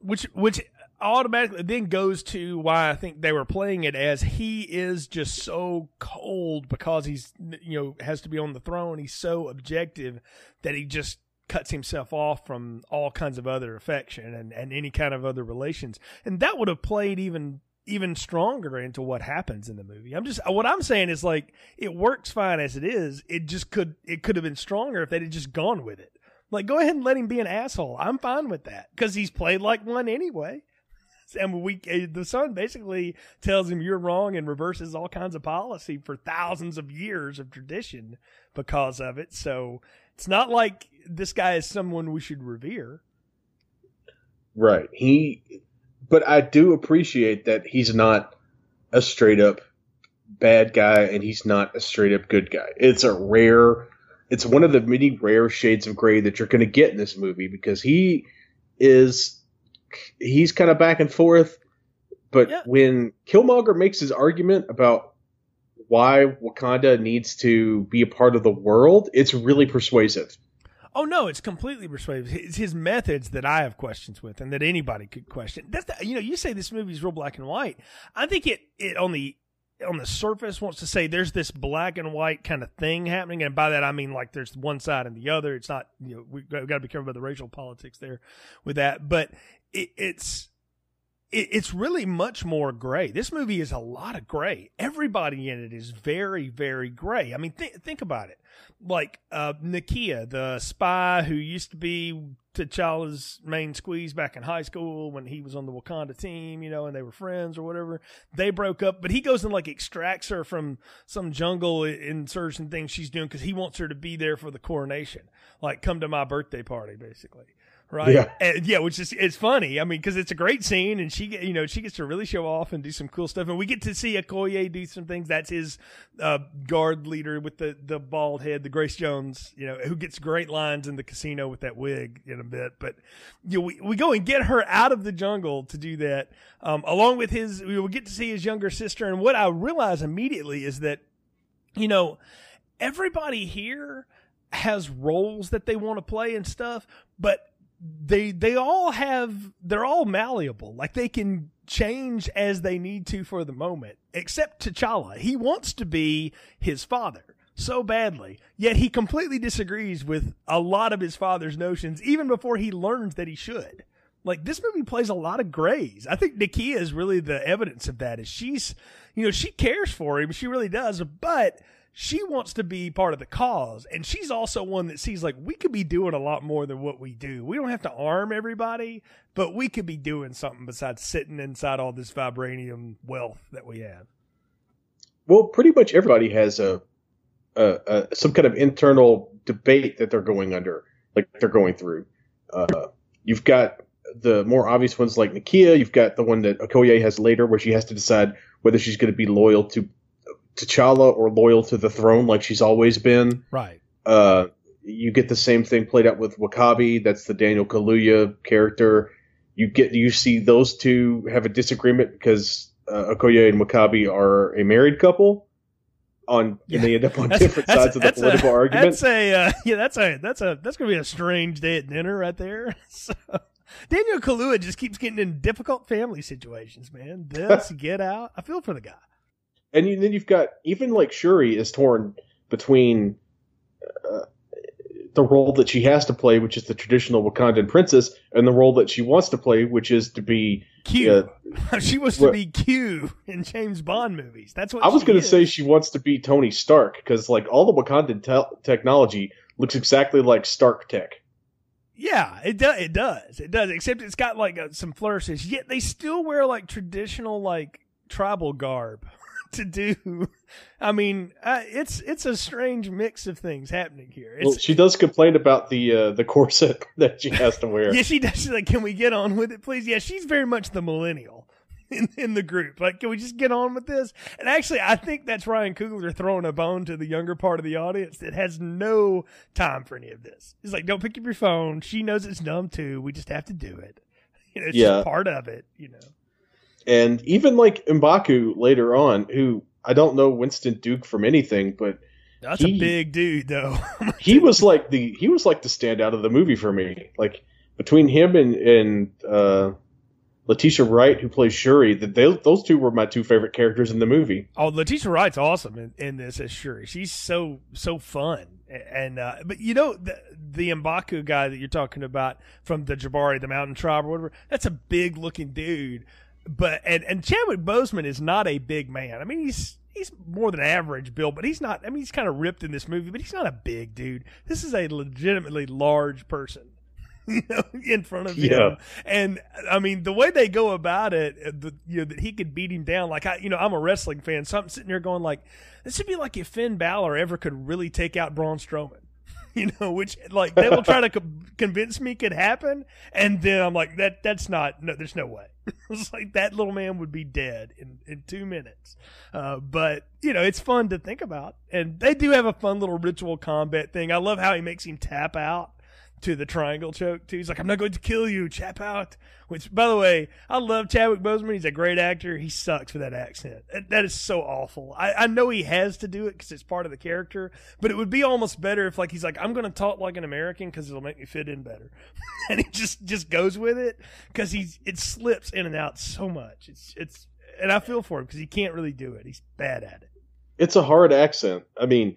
Which, which automatically then goes to why I think they were playing it as he is just so cold because he's, you know, has to be on the throne. He's so objective that he just cuts himself off from all kinds of other affection and, and any kind of other relations. And that would have played even, even stronger into what happens in the movie. I'm just, what I'm saying is like, it works fine as it is. It just could, it could have been stronger if they'd just gone with it. Like, go ahead and let him be an asshole. I'm fine with that. Cause he's played like one anyway. And we, the son basically tells him you're wrong and reverses all kinds of policy for thousands of years of tradition because of it. So it's not like this guy is someone we should revere. Right. He, but I do appreciate that he's not a straight up bad guy and he's not a straight up good guy. It's a rare, it's one of the many rare shades of gray that you're going to get in this movie because he is, he's kind of back and forth. But yeah. When Killmonger makes his argument about why Wakanda needs to be a part of the world, it's really persuasive. Oh, no, it's completely persuasive. It's his methods that I have questions with and that anybody could question. That's the, you know, you say this movie's real black and white. I think it, it on the on the surface wants to say there's this black and white kind of thing happening. And by that, I mean, like, there's one side and the other. It's not, you know, we've got, we've got to be careful about the racial politics there with that. But it, it's it, it's really much more gray. This movie is a lot of gray. Everybody in it is very, very gray. I mean, th- think about it. Like uh, Nakia, the spy who used to be T'Challa's main squeeze back in high school when he was on the Wakanda team, you know, and they were friends or whatever. They broke up, but he goes and like extracts her from some jungle insertion thing she's doing because he wants her to be there for the coronation. Like, come to my birthday party, basically. Right. Yeah. And, yeah. Which is, it's funny. I mean, cause it's a great scene and she, you know, she gets to really show off and do some cool stuff. And we get to see Okoye do some things. That's his, uh, guard leader with the, the bald head, the Grace Jones, you know, who gets great lines in the casino with that wig in a bit. But you know, we, we go and get her out of the jungle to do that. Um, along with his, we will get to see his younger sister. And what I realize immediately is that, you know, everybody here has roles that they want to play and stuff, but They they all have, they're all malleable. Like, they can change as they need to for the moment, except T'Challa. He wants to be his father so badly, yet he completely disagrees with a lot of his father's notions, even before he learns that he should. Like, this movie plays a lot of grays. I think Nakia is really the evidence of that. Is she's, you know, she cares for him. She really does, but she wants to be part of the cause, and she's also one that sees, like, we could be doing a lot more than what we do. We don't have to arm everybody, but we could be doing something besides sitting inside all this vibranium wealth that we have. Well, pretty much everybody has a, a, a some kind of internal debate that they're going under, like they're going through. Uh, you've got the more obvious ones like Nakia. You've got the one that Okoye has later, where she has to decide whether she's going to be loyal to T'Challa or loyal to the throne like she's always been. Right. Uh, you get the same thing played out with Wakabi. That's the Daniel Kaluuya character. You get you see those two have a disagreement because uh, Okoye and Wakabi are a married couple. On yeah. And they end up on that's, different that's, sides that's of the political a, argument. That's a uh, yeah. That's a that's a that's gonna be a strange day at dinner right there. So, Daniel Kaluuya just keeps getting in difficult family situations, man. This Get Out. I feel for the guy. And then you've got even like Shuri is torn between uh, the role that she has to play, which is the traditional Wakandan princess, and the role that she wants to play, which is to be Q. Uh, she wants to be Q in James Bond movies. That's what I was going to say. She wants to be Tony Stark because like all the Wakandan te- technology looks exactly like Stark tech. Yeah, it does. It does. It does. Except it's got like a, some flourishes. Yet they still wear like traditional like tribal garb. To do, I mean, uh, it's it's a strange mix of things happening here. It's, well, she does complain about the uh, the corset that she has to wear. Yeah, she does. She's like, "Can we get on with it, please?" Yeah, she's very much the millennial in in the group. Like, can we just get on with this? And actually, I think that's Ryan Coogler throwing a bone to the younger part of the audience that has no time for any of this. He's like, "Don't pick up your phone." She knows it's dumb too. We just have to do it. You know, it's yeah. just part of it. You know. And even like M'Baku later on, who I don't know Winston Duke from anything, but that's he, a big dude though. he was like the he was like the standout of the movie for me. Like between him and and uh, Letitia Wright, who plays Shuri, that they those two were my two favorite characters in the movie. Oh, Letitia Wright's awesome in, in this as Shuri. She's so so fun. And uh, but you know the the M'Baku guy that you're talking about from the Jabari, the Mountain Tribe or whatever, that's a big looking dude. But and, and Chadwick Boseman is not a big man. I mean, he's he's more than average build, but he's not. I mean, he's kind of ripped in this movie, but he's not a big dude. This is a legitimately large person, you know, in front of yeah. him. And I mean, the way they go about it, the, you know, that he could beat him down. Like I, you know, I'm a wrestling fan, so I'm sitting here going like, this would be like if Finn Balor ever could really take out Braun Strowman. You know, which like they will try to co- convince me could happen, and then I'm like, that that's not. No, there's no way. It's like that little man would be dead in, in two minutes. Uh, but you know, it's fun to think about, and they do have a fun little ritual combat thing. I love how he makes him tap out to the triangle choke too. He's like, I'm not going to kill you, tap out. Which, by the way, I love Chadwick Boseman. He's a great actor. He sucks for that accent. That is so awful. I, I know he has to do it because it's part of the character, but it would be almost better if like he's like, I'm going to talk like an American because it'll make me fit in better. And he just, just goes with it because he's it slips in and out so much. It's it's and I feel for him because he can't really do it. He's bad at it. It's a hard accent. I mean,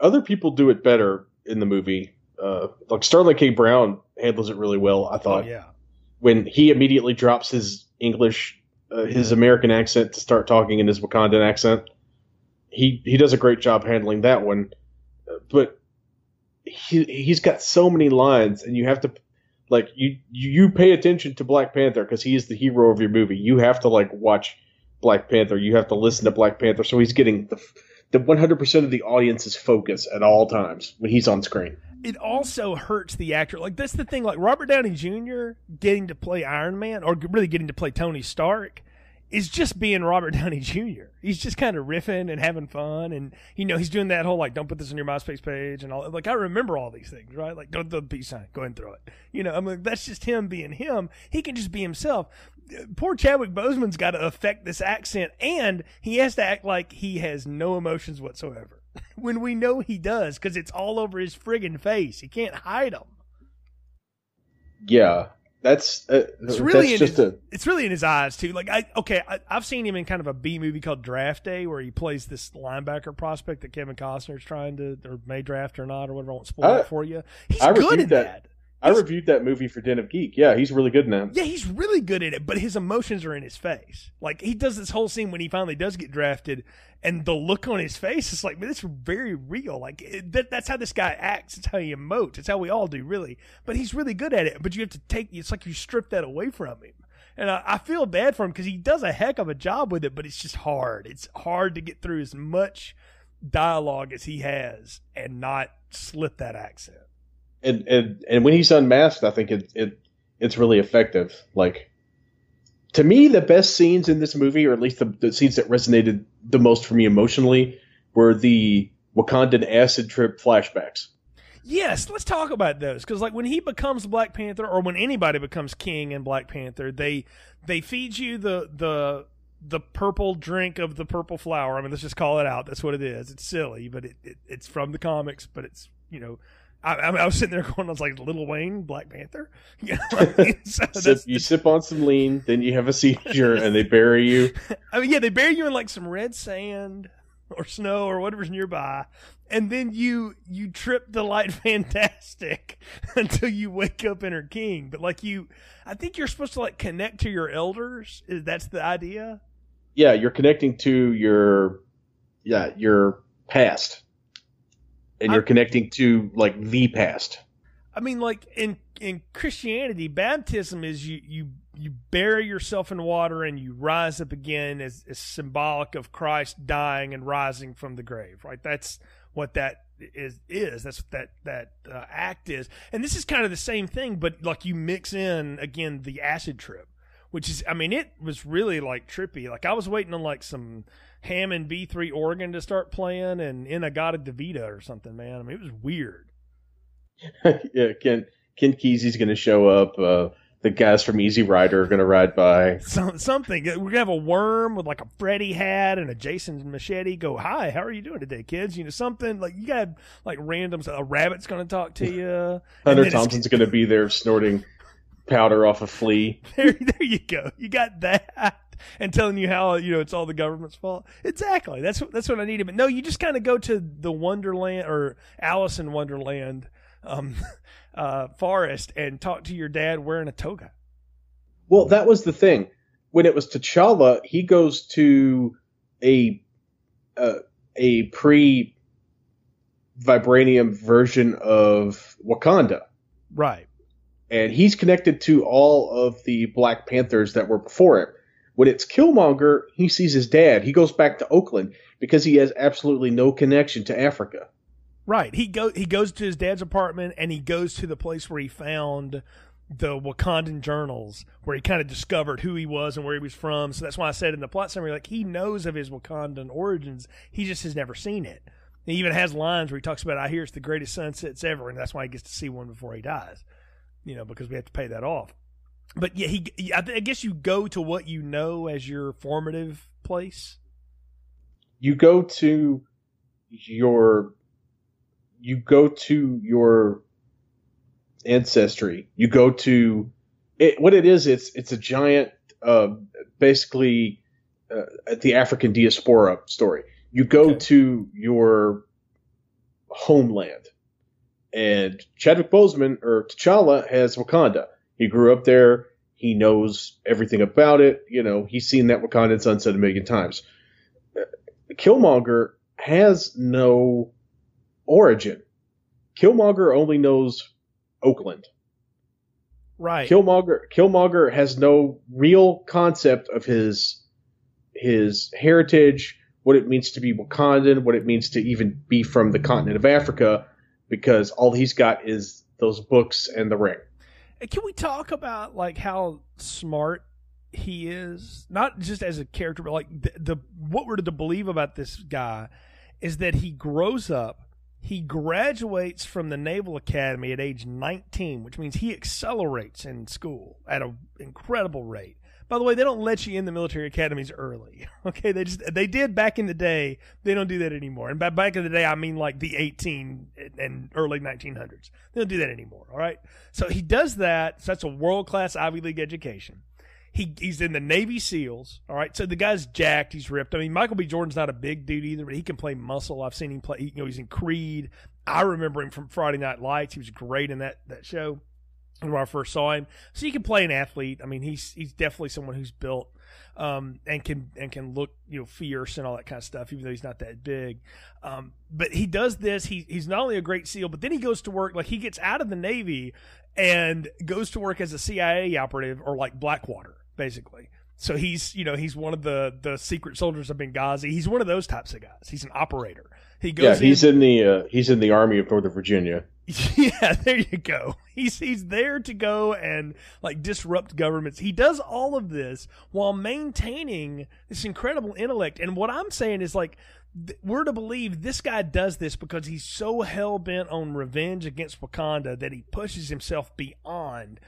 other people do it better in the movie. Uh, like Sterling K. Brown handles it really well, I thought. Oh, yeah. When he immediately drops his English, uh, his American accent to start talking in his Wakandan accent. He he does a great job handling that one, but he he's got so many lines, and you have to like you you pay attention to Black Panther because he is the hero of your movie. You have to like watch Black Panther. You have to listen to Black Panther. So he's getting the the one hundred percent of the audience's focus at all times when he's on screen. It also hurts the actor. Like, that's the thing. Like, Robert Downey Junior getting to play Iron Man, or really getting to play Tony Stark, is just being Robert Downey Junior He's just kind of riffing and having fun. And, you know, he's doing that whole, like, don't put this on your MySpace page and all. Like, I remember all these things, right? Like, don't throw the peace sign. Go ahead and throw it. You know, I'm like, that's just him being him. He can just be himself. Poor Chadwick Boseman's got to affect this accent, and he has to act like he has no emotions whatsoever, when we know he does, because it's all over his friggin' face. He can't hide them. Yeah, that's uh, it's really that's just his, a. It's really in his eyes too. Like I okay, I, I've seen him in kind of a B movie called Draft Day, where he plays this linebacker prospect that Kevin Costner's trying to, or may draft or not, or whatever. I won't spoil I, it for you. He's I good at that. that. I he's, reviewed that movie for Den of Geek. Yeah, he's really good in that. Yeah, he's really good at it, but his emotions are in his face. Like, he does this whole scene when he finally does get drafted, and the look on his face is like, man, it's very real. Like, it, that, that's how this guy acts. It's how he emotes. It's how we all do, really. But he's really good at it. But you have to take – it's like you strip that away from him. And I, I feel bad for him because he does a heck of a job with it, but it's just hard. It's hard to get through as much dialogue as he has and not slip that accent. And, and and when he's unmasked, I think it it it's really effective. Like, to me, the best scenes in this movie, or at least the, the scenes that resonated the most for me emotionally, were the Wakandan acid trip flashbacks. Yes, let's talk about those, because like when he becomes Black Panther, or when anybody becomes king in Black Panther, they they feed you the the. the purple drink of the purple flower. I mean, let's just call it out. That's what it is. It's silly, but it, it it's from the comics. But it's you know. I, I was sitting there going, I was like, Lil Wayne, Black Panther? Yeah, like, so sip, you the... sip on some lean, then you have a seizure, and they bury you. I mean, yeah, they bury you in, like, some red sand or snow or whatever's nearby, and then you you trip the light fantastic until you wake up and are king. But, like, you, I think you're supposed to, like, connect to your elders. Is That's the idea? Yeah, you're connecting to your, yeah, your past. And you're I, connecting to, like, the past. I mean, like, in, in Christianity, baptism is you, you you bury yourself in water and you rise up again as, as symbolic of Christ dying and rising from the grave, right? That's what that is. is. That's what that, that uh, act is. And this is kind of the same thing, but, like, you mix in, again, the acid trip, which is, I mean, it was really, like, trippy. Like, I was waiting on, like, some Hammond B three organ to start playing and Inagata DeVita or something, man. I mean, it was weird. yeah, Ken Ken Kesey's going to show up. Uh, the guys from Easy Rider are going to ride by. Some, something. We're going to have a worm with like a Freddy hat and a Jason machete go, hi, how are you doing today, kids? You know, something. Like, you got like random stuff. A rabbit's going to talk to you. Hunter Thompson's going to be there snorting powder off a flea. There, there you go. You got that. And telling you how, you know, it's all the government's fault. Exactly. That's what, that's what I needed. But no, you just kind of go to the Wonderland or Alice in Wonderland um, uh, forest and talk to your dad wearing a toga. Well, that was the thing. When it was T'Challa, he goes to a uh, a pre-Vibranium version of Wakanda. Right. And he's connected to all of the Black Panthers that were before him. When it's Killmonger, he sees his dad. He goes back to Oakland because he has absolutely no connection to Africa. Right. He go he goes to his dad's apartment, and he goes to the place where he found the Wakandan journals, where he kind of discovered who he was and where he was from. So that's why I said in the plot summary, like, he knows of his Wakandan origins. He just has never seen it. He even has lines where he talks about, I hear it's the greatest sunsets ever, and that's why he gets to see one before he dies, you know, because we have to pay that off. But yeah, he. I guess you go to what you know as your formative place. You go to your. You go to your ancestry. You go to it, what it is. It's it's a giant, uh, basically, uh, the African diaspora story. You go okay. to your homeland, and Chadwick Boseman or T'Challa has Wakanda. He grew up there. He knows everything about it. You know, he's seen that Wakandan sunset a million times. Killmonger has no origin. Killmonger only knows Oakland. Right. Killmonger Killmonger has no real concept of his his heritage, what it means to be Wakandan, what it means to even be from the continent of Africa, because all he's got is those books and the ring. Can we talk about like how smart he is? Not just as a character, but like the, the what we're to believe about this guy is that he grows up. He graduates from the Naval Academy at age nineteen, which means he accelerates in school at an incredible rate. By the way, they don't let you in the military academies early. Okay, they just they did back in the day. They don't do that anymore. And by back in the day, I mean like the eighteen and early nineteen hundreds. They don't do that anymore, all right? So he does that. So that's a world-class Ivy League education. He He's in the Navy SEALs, all right? So the guy's jacked. He's ripped. I mean, Michael B. Jordan's not a big dude either, but he can play muscle. I've seen him play. You know, he's in Creed. I remember him from Friday Night Lights. He was great in that, that show. When I first saw him, so you can play an athlete. I mean, he's he's definitely someone who's built um, and can and can look, you know, fierce and all that kind of stuff, even though he's not that big. Um, but he does this. He he's not only a great SEAL, but then he goes to work. Like he gets out of the Navy and goes to work as a C I A operative or like Blackwater, basically. So he's, you know, he's one of the, the secret soldiers of Benghazi. He's one of those types of guys. He's an operator. He goes. Yeah, he's in, in the uh, he's in the Army of Northern Virginia. Yeah, there you go. He's he's there to go and like disrupt governments. He does all of this while maintaining this incredible intellect. And what I'm saying is like th- we're to believe this guy does this because he's so hell bent on revenge against Wakanda that he pushes himself beyond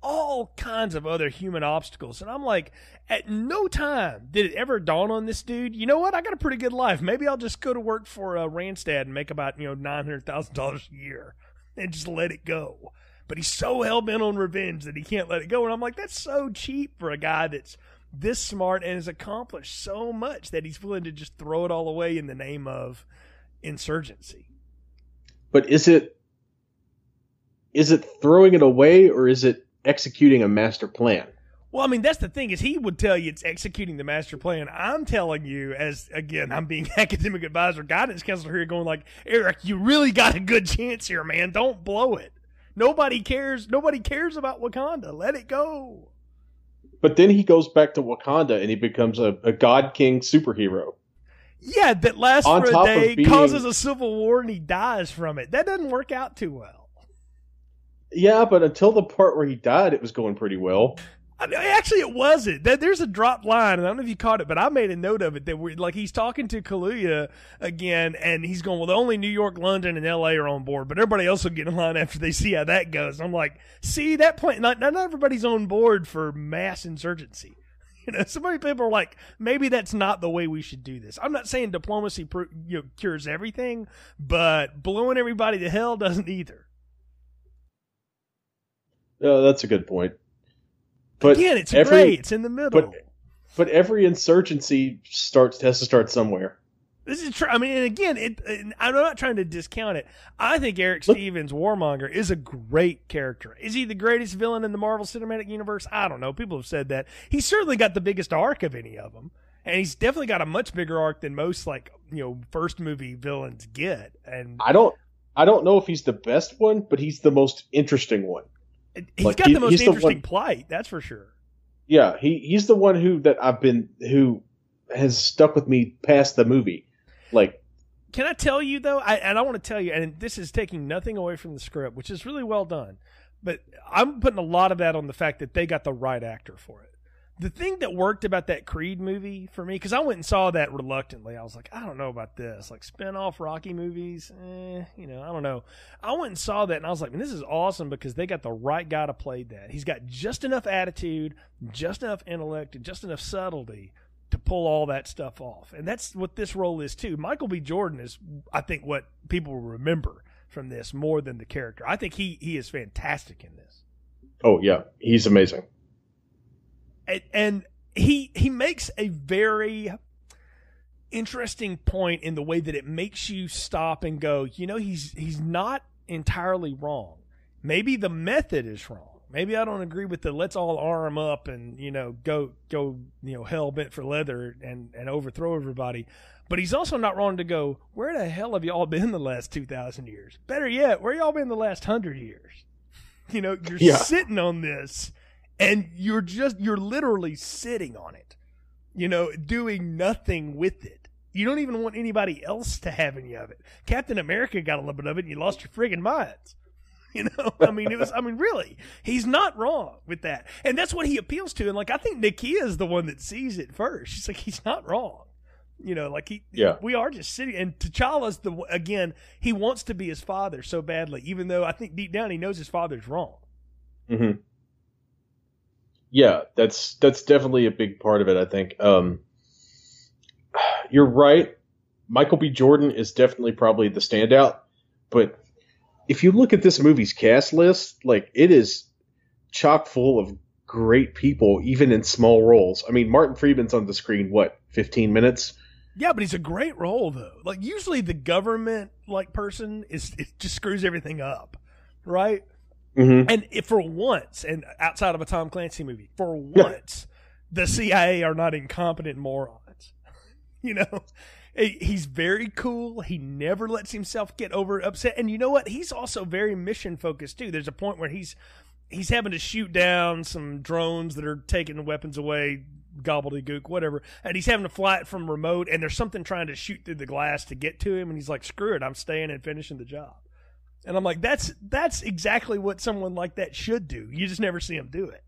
all kinds of other human obstacles. And I'm like, at no time did it ever dawn on this dude, you know what, I got a pretty good life. Maybe I'll just go to work for uh, Randstad and make about, you know, nine hundred thousand dollars a year and just let it go. But he's so hell-bent on revenge that he can't let it go. And I'm like, that's so cheap for a guy that's this smart and has accomplished so much that he's willing to just throw it all away in the name of insurgency. But is it, is it throwing it away, or is it executing a master plan? Well, I mean, that's the thing, is he would tell you it's executing the master plan. I'm telling you, as again, I'm being academic advisor, guidance counselor here, going like, Eric, you really got a good chance here, man. Don't blow it. Nobody cares. Nobody cares about Wakanda. Let it go. But then he goes back to Wakanda and he becomes a, a God King superhero. Yeah, that lasts on for a day, being... causes a civil war, and he dies from it. That doesn't work out too well. Yeah, but until the part where he died, it was going pretty well. I mean, actually, it wasn't. There's a drop line, and I don't know if you caught it, but I made a note of it. That we're, like he's talking to Kaluuya again, and he's going, well, only New York, London, and L A are on board, but everybody else will get in line after they see how that goes. And I'm like, see, that plan, not, not everybody's on board for mass insurgency. You know, so many people are like, maybe that's not the way we should do this. I'm not saying diplomacy pr- you know, cures everything, but blowing everybody to hell doesn't either. No, that's a good point. But again, it's every, great. It's in the middle. But, but every insurgency starts has to start somewhere. This is true. I mean, and again, it, and I'm not trying to discount it. I think Eric Look, Stevens, Warmonger, is a great character. Is he the greatest villain in the Marvel Cinematic Universe? I don't know. People have said that. He's certainly got the biggest arc of any of them. And he's definitely got a much bigger arc than most, like, you know, first movie villains get. And I don't, I don't know if he's the best one, but he's the most interesting one. He's like, got the he, most interesting the one, plight, that's for sure. Yeah, he, he's the one who that I've been who has stuck with me past the movie. Like, can I tell you though? I, and I want to tell you, and this is taking nothing away from the script, which is really well done. But I'm putting a lot of that on the fact that they got the right actor for it. The thing that worked about that Creed movie for me, because I went and saw that reluctantly. I was like, I don't know about this. Like, spin-off Rocky movies, eh, you know, I don't know. I went and saw that, and I was like, man, this is awesome because they got the right guy to play that. He's got just enough attitude, just enough intellect, and just enough subtlety to pull all that stuff off. And that's what this role is, too. Michael B. Jordan is, I think, what people will remember from this more than the character. I think he he is fantastic in this. Oh, yeah. He's amazing. And he he makes a very interesting point in the way that it makes you stop and go, you know, he's he's not entirely wrong. Maybe the method is wrong, maybe I don't agree with the let's all arm up and, you know, go go you know hell bent for leather and, and overthrow everybody. But he's also not wrong to go, where the hell have y'all been the last two thousand years? Better yet, where y'all been the last one hundred years? You know, you're yeah. sitting on this, and you're just, you're literally sitting on it, you know, doing nothing with it. You don't even want anybody else to have any of it. Captain America got a little bit of it, and you lost your friggin' minds. You know, I mean, it was, I mean, really, he's not wrong with that. And that's what he appeals to. And, like, I think Nakia is the one that sees it first. She's like, he's not wrong. You know, like he, yeah. we are just sitting, and T'Challa's the, again, he wants to be his father so badly, even though I think deep down he knows his father's wrong. Mm-hmm. Yeah, that's, that's definitely a big part of it. I think, um, you're right. Michael B. Jordan is definitely probably the standout, but if you look at this movie's cast list, like, it is chock full of great people, even in small roles. I mean, Martin Freeman's on the screen, what, fifteen minutes? Yeah, but he's a great role, though. Like, usually the government, like, person is, it just screws everything up, right? Mm-hmm. And if for once, and outside of a Tom Clancy movie, for once, the C I A are not incompetent morons. You know? He's very cool. He never lets himself get over upset. And you know what? He's also very mission-focused, too. There's a point where he's he's having to shoot down some drones that are taking the weapons away, gobbledygook, whatever. And he's having to fly it from remote, and there's something trying to shoot through the glass to get to him, and he's like, screw it, I'm staying and finishing the job. And I'm like, that's that's exactly what someone like that should do. You just never see him do it.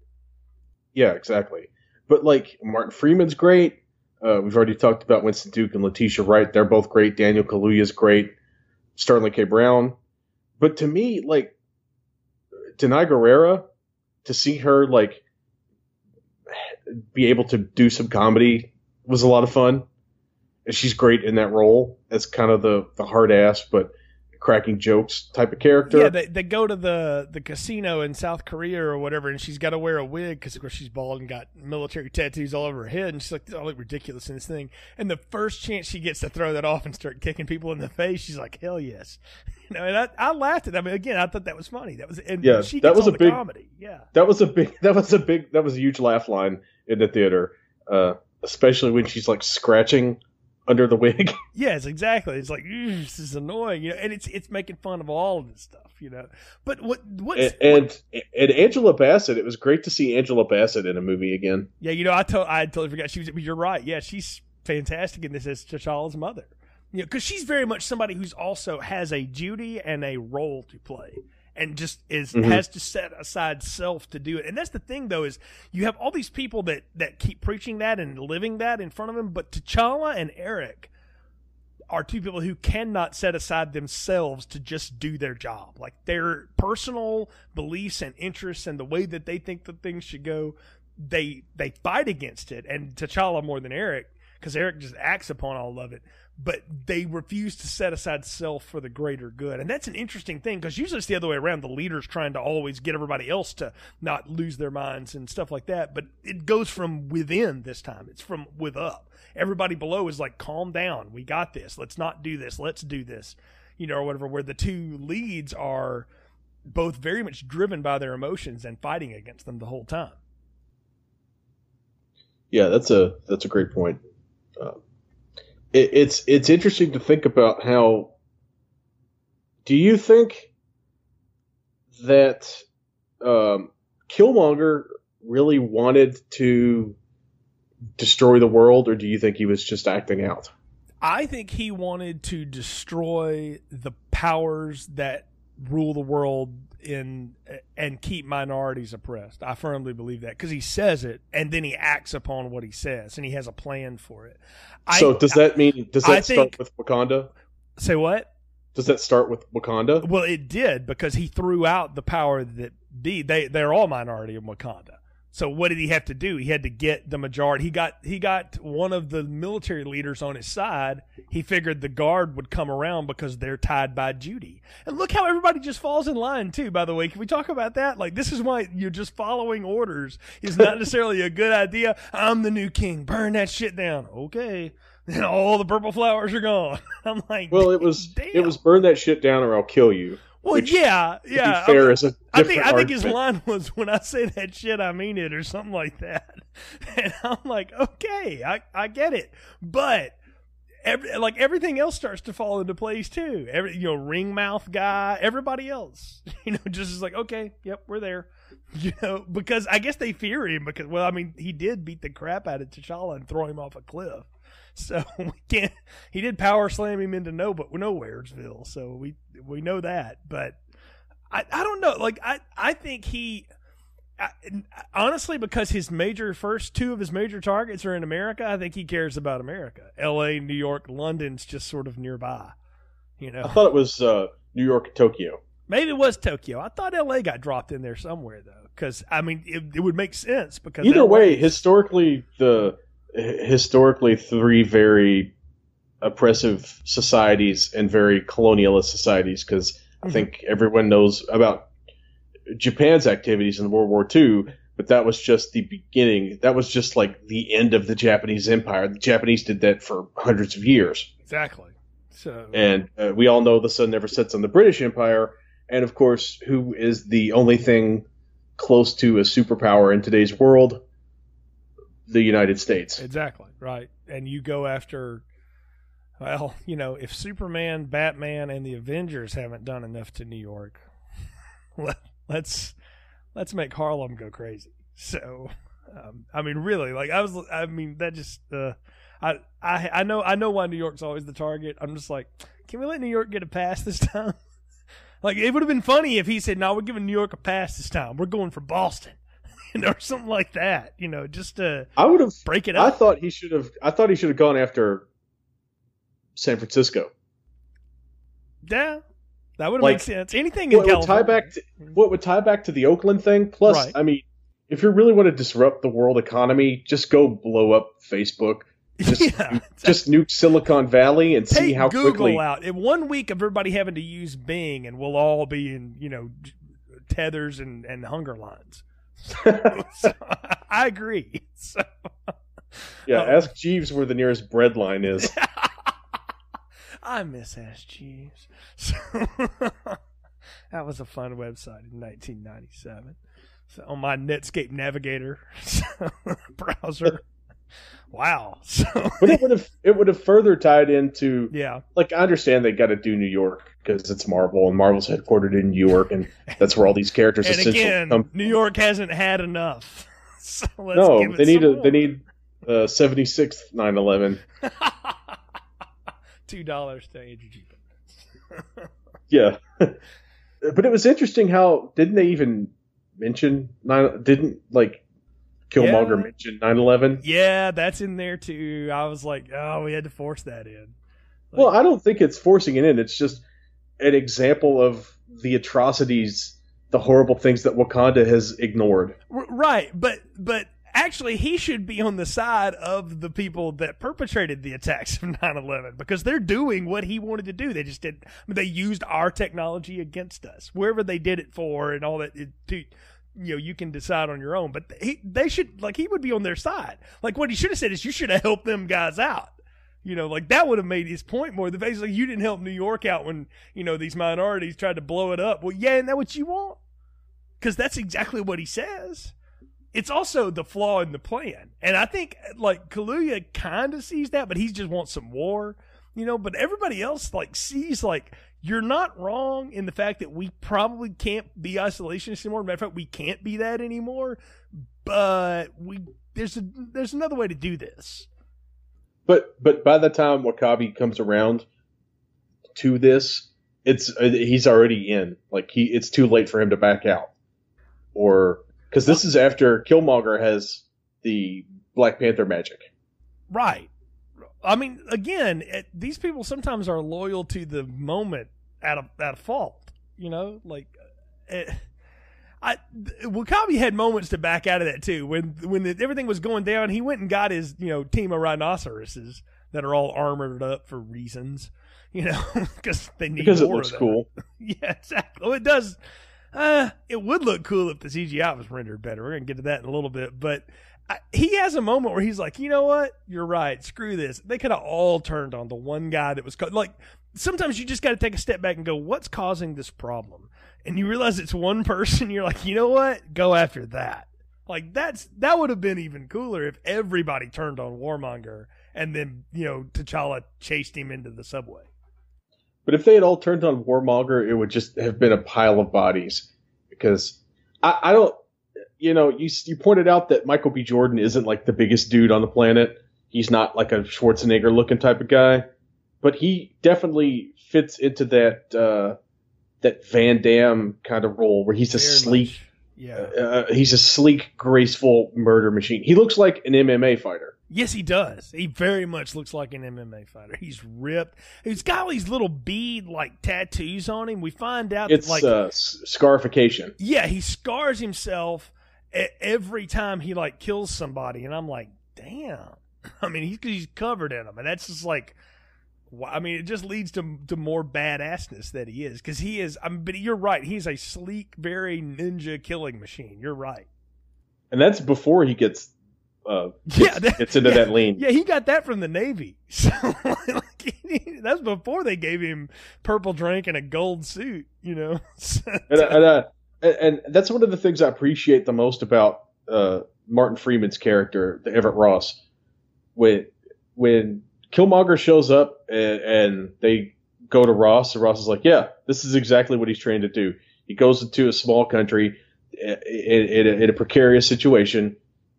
Yeah, exactly. But, like, Martin Freeman's great. Uh, we've already talked about Winston Duke and Letitia Wright. They're both great. Daniel Kaluuya's great. Sterling K. Brown. But to me, like, Danai Gurira, to see her, like, be able to do some comedy was a lot of fun. And she's great in that role. That's kind of the, the hard-ass but cracking jokes type of character. Yeah, they, they go to the, the casino in South Korea or whatever, and she's got to wear a wig because, of course, she's bald and got military tattoos all over her head. And she's like, I look ridiculous in this thing. And the first chance she gets to throw that off and start kicking people in the face, she's like, hell yes. You know, and I, I laughed at. I mean, again, I thought that was funny. That was and yeah, she gets that was all a the big comedy. Yeah, that was a big. That was a big. That was a huge laugh line in the theater, uh, especially when she's like scratching under the wig. Yes, exactly. It's like, this is annoying, you know, and it's it's making fun of all of this stuff, you know. But what what's, and, and, what and and Angela Bassett. It was great to see Angela Bassett in a movie again. Yeah, you know, I told I totally forgot she was. You're right. Yeah, she's fantastic in this as T'Challa's mother. You know, because she's very much somebody who's also has a duty and a role to play, and just is mm-hmm. has to set aside self to do it. And that's the thing, though, is you have all these people that that keep preaching that and living that in front of them, but T'Challa and Eric are two people who cannot set aside themselves to just do their job. Like, their personal beliefs and interests and the way that they think that things should go, they they fight against it. And T'Challa more than Eric, because Eric just acts upon all of it. But they refuse to set aside self for the greater good. And that's an interesting thing, because usually it's the other way around. The leader's trying to always get everybody else to not lose their minds and stuff like that. But it goes from within this time. It's from with up. Everybody below is like, calm down. We got this. Let's not do this. Let's do this. You know, or whatever, where the two leads are both very much driven by their emotions and fighting against them the whole time. Yeah, that's a, that's a great point. Uh, It, it's it's interesting to think about how. Do you think that um, Killmonger really wanted to destroy the world, or do you think he was just acting out? I think he wanted to destroy the powers that rule the world in and keep minorities oppressed. I firmly believe that, because he says it and then he acts upon what he says, and he has a plan for it. I, so does that mean does that I start think, with Wakanda? Say what? Does that start with Wakanda? Well, it did, because he threw out the power that be. They they're all minority in Wakanda. So what did he have to do? He had to get the majority. He got he got one of the military leaders on his side. He figured the guard would come around because they're tied by duty. And look how everybody just falls in line, too, by the way. Can we talk about that? Like, this is why you're just following orders is not necessarily a good idea. I'm the new king. Burn that shit down. Okay. And all the purple flowers are gone. I'm like, well, it was damn. It was burn that shit down or I'll kill you. Well, which, yeah, yeah. To be fair, I mean, is a I think I think his line was, "When I say that shit, I mean it," or something like that. And I'm like, okay, I, I get it, but every, like everything else starts to fall into place too. Every you know, ring mouth guy, everybody else, you know, just is like, okay, yep, we're there, you know, because I guess they fear him because, well, I mean, he did beat the crap out of T'Challa and throw him off a cliff. So we can't. He did power slam him into no, but nowheresville. So we we know that. But I, I don't know. Like I I think he I, honestly because his major first two of his major targets are in America. I think he cares about America. L A, New York, London's just sort of nearby. You know. I thought it was uh, New York, Tokyo. Maybe it was Tokyo. I thought L A got dropped in there somewhere though, because I mean it, it would make sense because either way, historically the. Historically, three very oppressive societies and very colonialist societies, because mm-hmm. I think everyone knows about Japan's activities in World War Two, but that was just the beginning. That was just like the end of the Japanese Empire. The Japanese did that for hundreds of years. Exactly. So, and uh, we all know the sun never sets on the British Empire, and of course, who is the only thing close to a superpower in today's world? The United States. Exactly, right. And you go after, well, you know, if Superman, Batman, and the Avengers haven't done enough to New York, let, let's let's make Harlem go crazy. So, um, I mean, really, like I was, I mean, that just, uh, I, I, I know, I know why New York's always the target. I'm just like, can we let New York get a pass this time? Like, it would have been funny if he said, "No, we're giving New York a pass this time. We're going for Boston." Or something like that, you know, just to I would have break it up. I thought he should have. I thought he should have gone after San Francisco. Yeah, that would like, make sense. Anything in California. Tie back to, what would tie back to the Oakland thing? Plus, right. I mean, if you really want to disrupt the world economy, just go blow up Facebook. Just, yeah, just nuke Silicon Valley and see how Google quickly. Google out in one week of everybody having to use Bing, and we'll all be in, you know, tethers and, and hunger lines. so, so, I agree. So, yeah, um, ask Jeeves where the nearest bread line is. I miss Ask Jeeves. So, that was a fun website in nineteen ninety-seven. So on my Netscape Navigator so, browser. Wow. So but it would have it would have further tied into yeah. Like I understand they got to do New York because it's Marvel and Marvel's headquartered in New York and that's where all these characters and essentially again, come from. New York hasn't had enough. So let's no, give it they need a, they need uh seventy-sixth nine eleven. Two dollars to Andrew Jeepin. Yeah, but it was interesting how didn't they even mention nine? Didn't like. Killmonger yeah. mentioned nine eleven. Yeah, that's in there too. I was like, oh, we had to force that in. Like, well, I don't think it's forcing it in. It's just an example of the atrocities, the horrible things that Wakanda has ignored. Right, but but actually he should be on the side of the people that perpetrated the attacks of nine eleven because they're doing what he wanted to do. They just did. I mean, they used our technology against us, wherever they did it for and all that. It, to, you know, you can decide on your own, but he, they should like, he would be on their side. Like what he should have said is you should have helped them guys out. You know, like that would have made his point more. The basically like, you didn't help New York out when, you know, these minorities tried to blow it up. Well, yeah. Isn't that what you want? Cause that's exactly what he says. It's also the flaw in the plan. And I think like Kaluuya kind of sees that, but he just wants some war, you know, but everybody else like sees like, you're not wrong in the fact that we probably can't be isolationists anymore. Matter of fact, we can't be that anymore. But we there's a, there's another way to do this. But but by the time Wakabi comes around to this, it's uh, he's already in. Like he, it's too late for him to back out. Or because this is after Killmonger has the Black Panther magic, right? I mean, again, it, these people sometimes are loyal to the moment out of out of fault, you know. Like, it, I Wakabi had moments to back out of that too. When when the, everything was going down, he went and got his you know team of rhinoceroses that are all armored up for reasons, you know, because they need because more it looks of cool. Yeah, exactly. Well, it does. Uh, it would look cool if the C G I was rendered better. We're gonna get to that in a little bit, but. I, he has a moment where he's like, you know what? You're right. Screw this. They could have all turned on the one guy that was co- like sometimes you just got to take a step back and go, what's causing this problem? And you realize it's one person. You're like, you know what? Go after that. Like, that's that would have been even cooler if everybody turned on Warmonger and then, you know, T'Challa chased him into the subway. But if they had all turned on Warmonger, it would just have been a pile of bodies. Because I, I don't, you know, you you pointed out that Michael B. Jordan isn't like the biggest dude on the planet. He's not like a Schwarzenegger looking type of guy. But he definitely fits into that uh, that Van Damme kind of role where he's a sleek, yeah, uh, he's a sleek, graceful murder machine. He looks like an M M A fighter. Yes, he does. He very much looks like an M M A fighter. He's ripped. He's got all these little bead like tattoos on him. We find out it's that, like uh, scarification. Yeah, he scars himself every time he like kills somebody, and I'm like, damn. I mean, he's he's covered in them, and that's just like. I mean, it just leads to to more badassness that he is, because he is. I mean, but you're right. He's a sleek, very ninja killing machine. You're right. And that's before he gets, uh, gets, yeah, that, gets into yeah, that lean. Yeah, he got that from the Navy. So like, he, that's before they gave him purple drink and a gold suit. You know, so, and, and, uh, and that's one of the things I appreciate the most about uh, Martin Freeman's character, the Everett Ross, when when. Killmonger shows up and, and they go to Ross, and Ross is like, yeah, this is exactly what he's trained to do. He goes into a small country in, in, a, in a precarious situation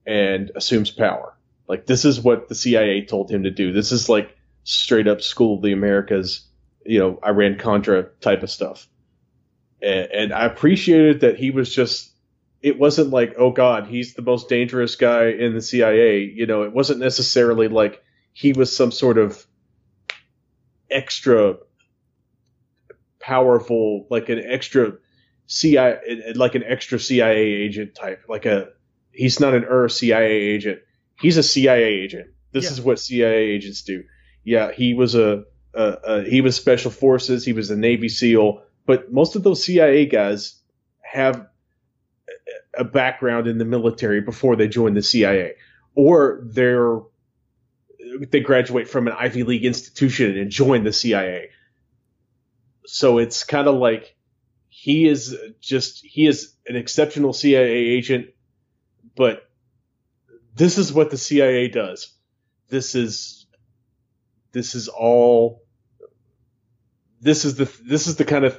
and assumes power. Like, this is what the C I A told him to do. This is like straight up School of the Americas, you know, Iran-Contra type of stuff. And, and I appreciated that he was just, it wasn't like, oh God, he's the most dangerous guy in the C I A. You know, it wasn't necessarily like, he was some sort of extra powerful, like an extra C I A, like an extra C I A agent type. Like a, he's not an er C I A agent. He's a C I A agent. This yeah. is what C I A agents do. Yeah, he was a, a, a he was special forces. He was a Navy SEAL. But most of those C I A guys have a background in the military before they join the C I A, or they're they graduate from an Ivy League institution and join the C I A. So it's kind of like he is just, he is an exceptional C I A agent, but this is what the C I A does. This is, this is all, this is the, this is the kind of,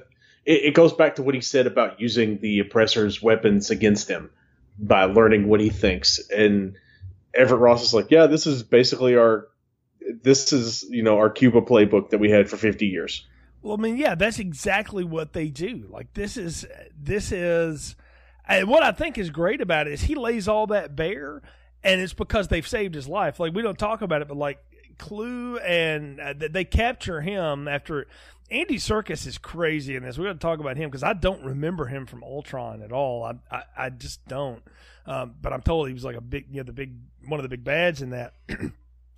it, it goes back to what he said about using the oppressor's weapons against him by learning what he thinks. And Everett Ross is like, yeah, this is basically our, this is, you know, our Cuba playbook that we had for fifty years. Well, I mean, yeah, that's exactly what they do. Like, this is, this is, and what I think is great about it is he lays all that bare, and it's because they've saved his life. Like, we don't talk about it, but like Clue and uh, they capture him after. Andy Serkis is crazy in this. We're going to talk about him because I don't remember him from Ultron at all. I I, I just don't. Um, but I'm told he was like a big, you know, the big one of the big bads in that.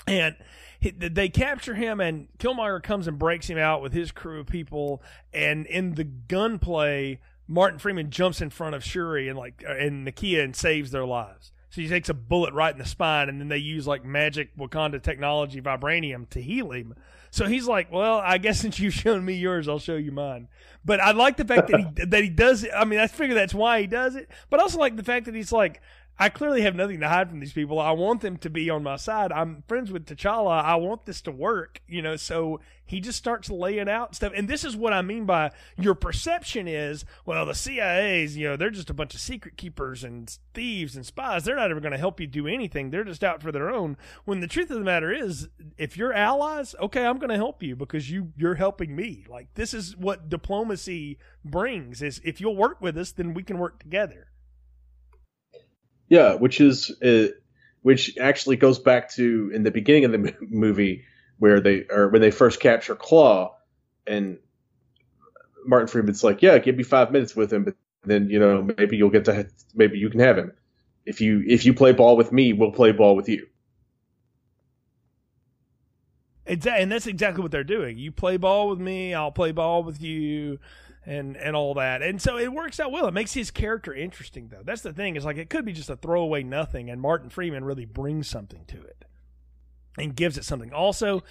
And he, they capture him, and Killmonger comes and breaks him out with his crew of people. And in the gunplay, Martin Freeman jumps in front of Shuri and like and Nakia and saves their lives. So he takes a bullet right in the spine, and then they use like magic Wakanda technology vibranium to heal him. So he's like, well, I guess since you've shown me yours, I'll show you mine. But I like the fact that he that he does it. I mean, I figure that's why he does it. But I also like the fact that he's like, I clearly have nothing to hide from these people. I want them to be on my side. I'm friends with T'Challa. I want this to work, you know. So he just starts laying out stuff. And this is what I mean by your perception is, well, the C I A's, you know, they're just a bunch of secret keepers and thieves and spies. They're not ever going to help you do anything. They're just out for their own. When the truth of the matter is, if you're allies, okay, I'm going to help you because you, you're helping me. Like, this is what diplomacy brings is if you'll work with us, then we can work together. Yeah, which is uh, which actually goes back to in the beginning of the movie where they or when they first capture Claw, and Martin Freeman's like, "Yeah, give me five minutes with him, but then you know maybe you'll get to maybe you can have him if you if you play ball with me, we'll play ball with you." Exactly, and that's exactly what they're doing. You play ball with me, I'll play ball with you. And and all that. And so it works out well. It makes his character interesting, though. That's the thing. Is like it could be just a throwaway nothing, and Martin Freeman really brings something to it and gives it something. Also,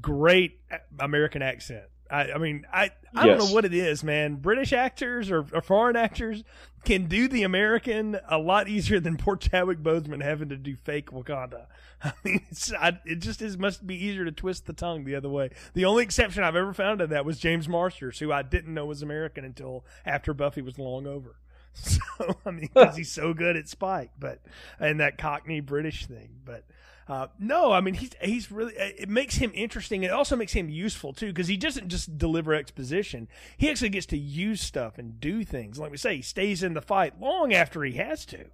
great American accent. I, I mean, I, I yes. don't know what it is, man. British actors or, or foreign actors can do the American a lot easier than poor Chadwick Boseman having to do fake Wakanda. I mean, it's, I, it just is, must be easier to twist the tongue the other way. The only exception I've ever found of that was James Marsters, who I didn't know was American until after Buffy was long over. So, I mean, because he's so good at Spike, but and that Cockney British thing, but. Uh, no, I mean, he's he's really, it makes him interesting. It also makes him useful, too, because he doesn't just deliver exposition. He actually gets to use stuff and do things. Like we say, he stays in the fight long after he has to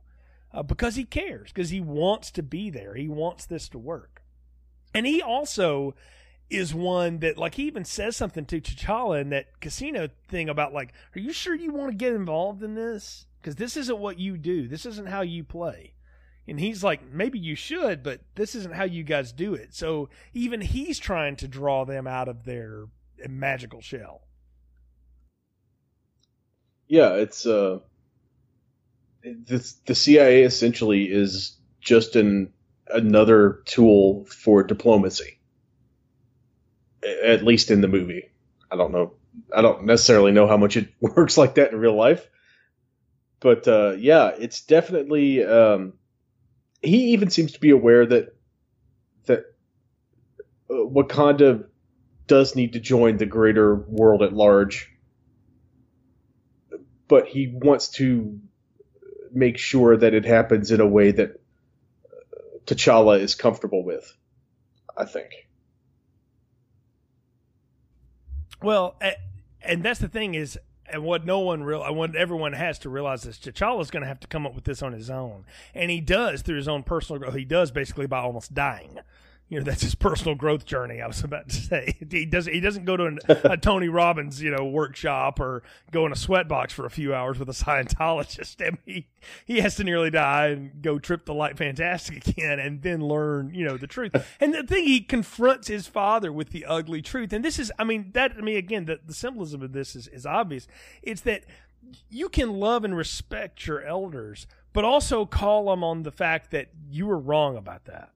uh, because he cares, because he wants to be there. He wants this to work. And he also is one that, like, he even says something to T'Challa in that Casino thing about, like, are you sure you want to get involved in this? Because this isn't what you do. This isn't how you play. And he's like, maybe you should, but this isn't how you guys do it. So even he's trying to draw them out of their magical shell. Yeah, it's uh, the the C I A essentially is just an another tool for diplomacy. At least in the movie, I don't know. I don't necessarily know how much it works like that in real life, but uh, yeah, it's definitely. Um, He even seems to be aware that that uh, Wakanda does need to join the greater world at large, but he wants to make sure that it happens in a way that uh, T'Challa is comfortable with, I think. Well, and that's the thing is, and what no one real, what everyone has to realize is T'Challa's going to have to come up with this on his own, and he does through his own personal growth. He does basically by almost dying. You know, that's his personal growth journey. I was about to say he doesn't. He doesn't go to an, a Tony Robbins, you know, workshop or go in a sweatbox for a few hours with a Scientologist. I mean, he he has to nearly die and go trip the light fantastic again, and then learn, you know, the truth. And the thing, he confronts his father with the ugly truth. And this is, I mean, that I mean, again, the, the symbolism of this is is obvious. It's that you can love and respect your elders, but also call them on the fact that you were wrong about that.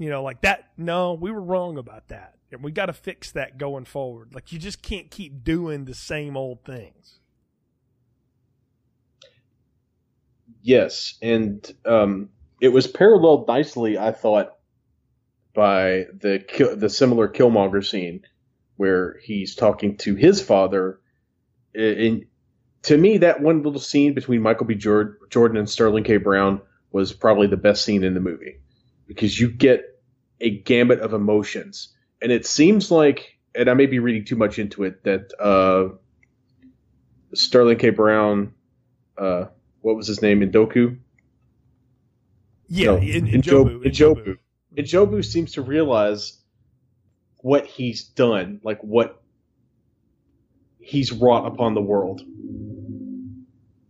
You know, like that, no, we were wrong about that. And we got to fix that going forward. Like, you just can't keep doing the same old things. Yes, and um, it was paralleled nicely, I thought, by the the similar Killmonger scene where he's talking to his father. And to me, that one little scene between Michael B. Jordan and Sterling K. Brown was probably the best scene in the movie. Because you get a gamut of emotions. And it seems like, and I may be reading too much into it, that uh, Sterling K. Brown, uh, what was his name, Ndoku? Yeah, no, in, in N'Jobu. N'Jobu. N'Jobu seems to realize what he's done, like what he's wrought upon the world.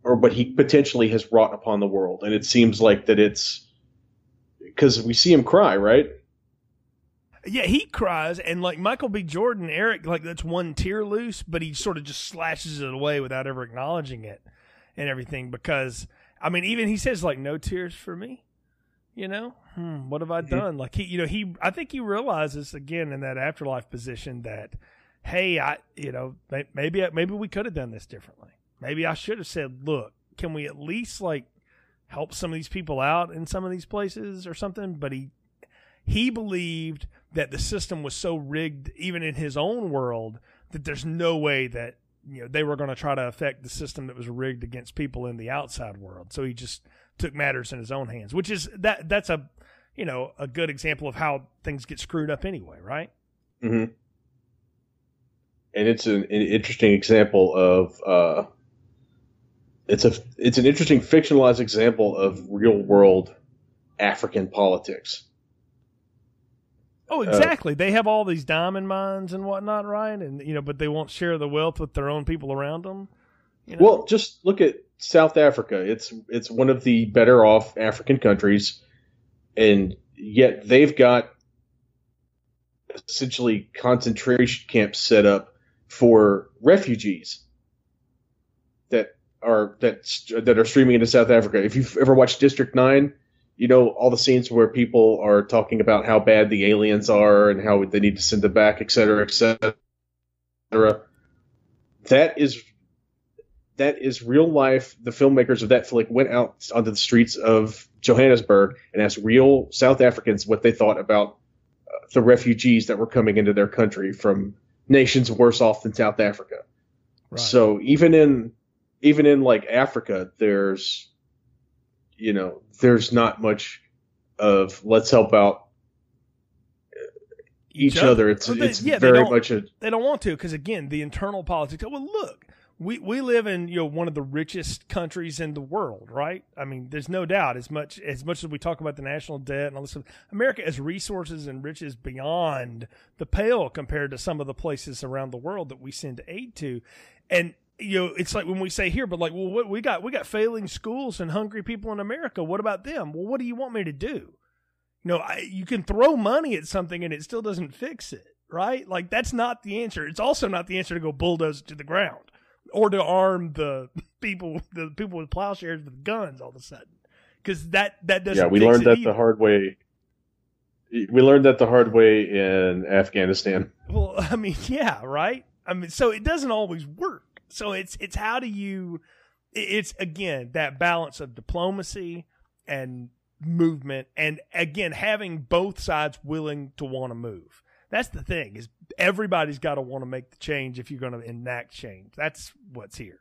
Or what he potentially has wrought upon the world. And it seems like that it's... Because we see him cry, right? Yeah, he cries, and like Michael B. Jordan, Eric, like that's one tear loose, but he sort of just slashes it away without ever acknowledging it and everything. Because, I mean, even he says, like, no tears for me, you know? Hmm, what have I done? Like, he, you know, he, I think he realizes, again, in that afterlife position that, hey, I, you know, maybe, maybe we could have done this differently. Maybe I should have said, look, can we at least, like, help some of these people out in some of these places or something. But he, he believed that the system was so rigged, even in his own world, that there's no way that, you know, they were going to try to affect the system that was rigged against people in the outside world. So he just took matters in his own hands, which is that that's a, you know, a good example of how things get screwed up anyway. Right. Mm-hmm. And it's an, an interesting example of, uh, It's a it's an interesting fictionalized example of real world African politics. Oh, exactly. Uh, they have all these diamond mines and whatnot, right? And you know, but they won't share the wealth with their own people around them. You know? Well, just look at South Africa. It's it's one of the better off African countries, and yet they've got essentially concentration camps set up for refugees that. Or that that are streaming into South Africa. If you've ever watched District nine, you know all the scenes where people are talking about how bad the aliens are and how they need to send them back, et cetera, et cetera. That is that is real life. The filmmakers of that flick went out onto the streets of Johannesburg and asked real South Africans what they thought about uh, the refugees that were coming into their country from nations worse off than South Africa. Right. So even in even in like Africa, there's you know there's not much of let's help out each, each other. other. It's they, it's yeah, very much a they don't want to because again the internal politics. Well, look, we we live in you know one of the richest countries in the world, right? I mean, there's no doubt. As much as much as we talk about the national debt and all this stuff, America has resources and riches beyond the pale compared to some of the places around the world that we send aid to, and. You know, it's like when we say here, but like, well, what we got, we got failing schools and hungry people in America. What about them? Well, what do you want me to do? You know, I, you can throw money at something and it still doesn't fix it, right? Like that's not the answer. It's also not the answer to go bulldoze it to the ground or to arm the people, the people with plowshares with guns all of a sudden, because that that doesn't. Yeah, we fix learned that either. the hard way. We learned that the hard way in Afghanistan. Well, I mean, yeah, right. I mean, so it doesn't always work. So it's it's how do you it's again that balance of diplomacy and movement and again having both sides willing to want to move. That's the thing is everybody's got to want to make the change if you're going to enact change. That's what's here.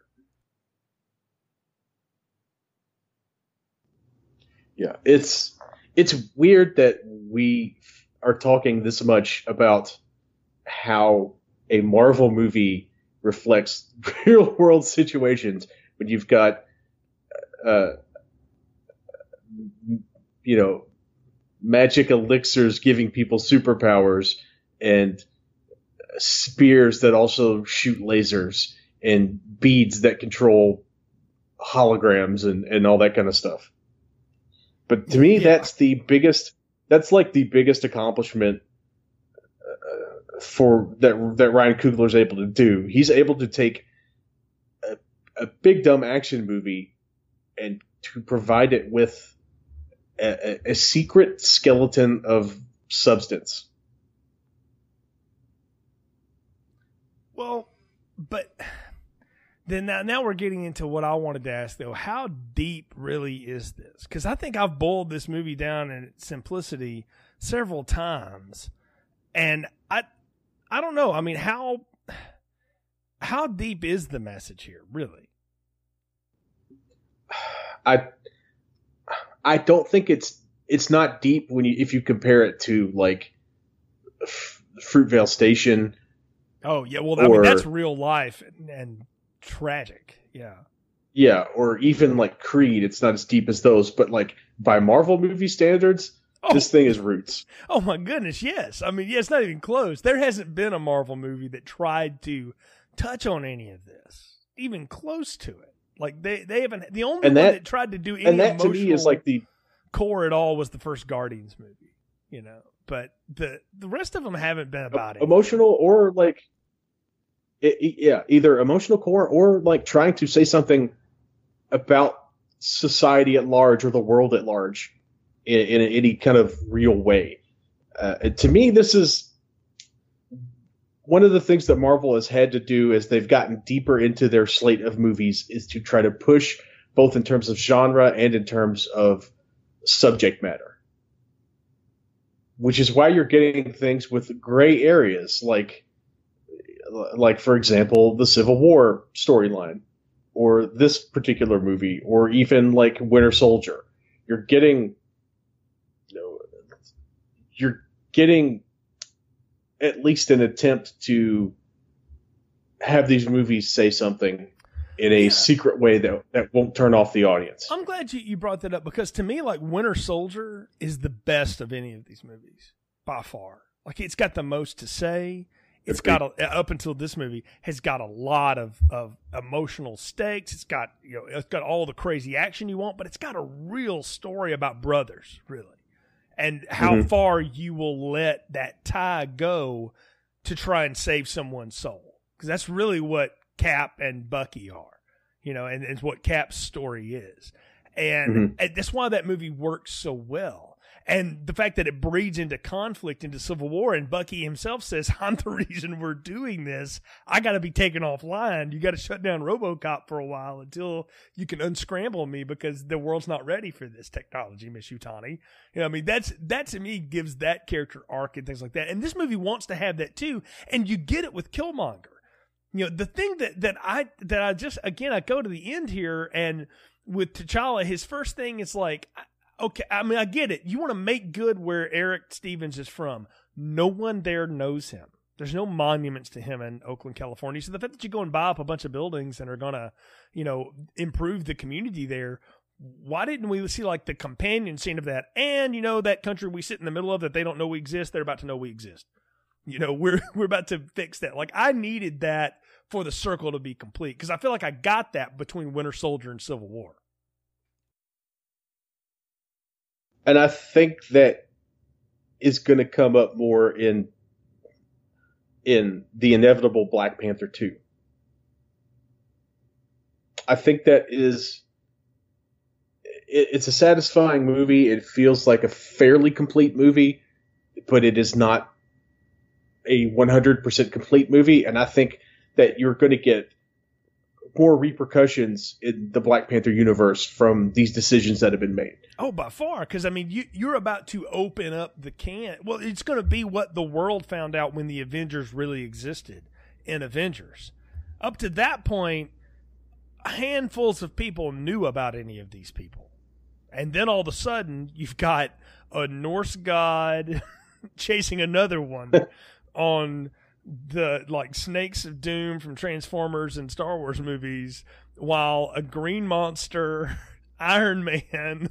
Yeah, it's it's weird that we are talking this much about how a Marvel movie reflects real world situations when you've got, uh, you know, magic elixirs giving people superpowers and spears that also shoot lasers and beads that control holograms and, and all that kind of stuff. But to me, yeah. that's the biggest, that's like the biggest accomplishment for that that Ryan Coogler is able to do. He's able to take a, a big dumb action movie and to provide it with a, a, a secret skeleton of substance. Well, but then now, now we're getting into what I wanted to ask though. How deep really is this? Because I think I've boiled this movie down in its simplicity several times, and I. I don't know. I mean, how how deep is the message here, really? I I don't think it's it's not deep when you if you compare it to like F- Fruitvale Station. Oh yeah, well, or, I mean that's real life and, and tragic. Yeah. Yeah, or even like Creed. It's not as deep as those, but like by Marvel movie standards. Oh. This thing is roots. Oh, my goodness, yes. I mean, yeah, it's not even close. There hasn't been a Marvel movie that tried to touch on any of this, even close to it. Like, they, they haven't... The only and one that, that tried to do any and that emotional to me is like the... core at all was the first Guardians movie, you know? But the the rest of them haven't been about it. Emotional or, like... It, it, yeah, either emotional core or, like, trying to say something about society at large or the world at large. In, in any kind of real way. Uh, to me, this is one of the things that Marvel has had to do as they've gotten deeper into their slate of movies is to try to push both in terms of genre and in terms of subject matter, which is why you're getting things with gray areas. Like, like for example, the Civil War storyline or this particular movie, or even like Winter Soldier, you're getting, You're getting at least an attempt to have these movies say something in a yeah. secret way that, that won't turn off the audience. I'm glad you, you brought that up because to me, like Winter Soldier is the best of any of these movies by far. Like it's got the most to say. It's got a, up until this movie has got a lot of, of emotional stakes. It's got, you know, it's got all the crazy action you want, but it's got a real story about brothers, really. And how mm-hmm. far you will let that tie go to try and save someone's soul. Because that's really what Cap and Bucky are, you know, and it's what Cap's story is. And, mm-hmm. and that's why that movie works so well. And the fact that it breeds into conflict, into civil war, and Bucky himself says, I'm the reason we're doing this. I got to be taken offline. You got to shut down RoboCop for a while until you can unscramble me because the world's not ready for this technology, Miss Yutani. You know, I mean, that's, that to me gives that character arc and things like that. And this movie wants to have that too. And you get it with Killmonger. You know, the thing that, that I, that I just, again, I go to the end here, and with T'Challa, his first thing is like, okay, I mean, I get it. You want to make good where Eric Stevens is from. No one there knows him. There's no monuments to him in Oakland, California. So the fact that you go and buy up a bunch of buildings and are going to, you know, improve the community there, why didn't we see like the companion scene of that? And, you know, that country we sit in the middle of that they don't know we exist, they're about to know we exist. You know, we're we're about to fix that. Like, I needed that for the circle to be complete because I feel like I got that between Winter Soldier and Civil War. And I think that is going to come up more in in the inevitable Black Panther two. I think that is it, it's a satisfying movie. It feels like a fairly complete movie, but it is not a one hundred percent complete movie. And I think that you're going to get more repercussions in the Black Panther universe from these decisions that have been made. Oh, by far. Because, I mean, you, you're about to open up the can. Well, it's going to be what the world found out when the Avengers really existed in Avengers. Up to that point, handfuls of people knew about any of these people. And then all of a sudden, you've got a Norse god chasing another one on the like Snakes of Doom from Transformers and Star Wars movies, while a Green Monster, Iron Man,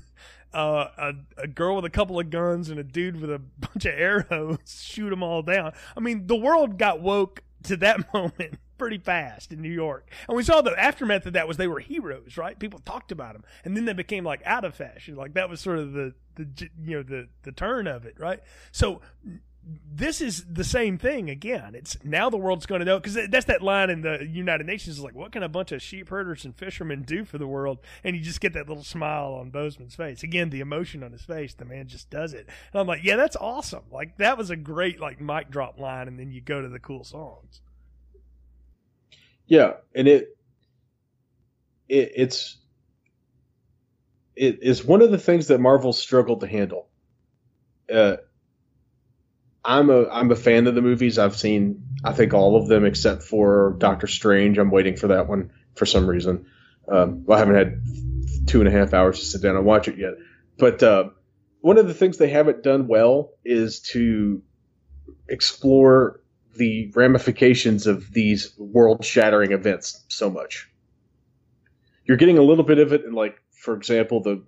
uh, a, a girl with a couple of guns and a dude with a bunch of arrows shoot them all down. I mean, the world got woke to that moment pretty fast in New York. And we saw the aftermath of that was they were heroes, right? People talked about them. And then they became like out of fashion. Like that was sort of the, the you know, the, the turn of it, right? So this is the same thing again. It's now the world's going to know, because that's that line in the United Nations is like, what can a bunch of sheep herders and fishermen do for the world? And you just get that little smile on Boseman's face. Again, the emotion on his face, the man just does it. And I'm like, yeah, that's awesome. Like that was a great like mic drop line. And then you go to the cool songs. Yeah. And it, it it's, it is one of the things that Marvel struggled to handle. Uh, I'm a I'm a fan of the movies. I've seen, I think, all of them except for Doctor Strange. I'm waiting for that one for some reason. Um, well, I haven't had two and a half hours to sit down and watch it yet. But uh, one of the things they haven't done well is to explore the ramifications of these world-shattering events so much. You're getting a little bit of it in, like, for example, the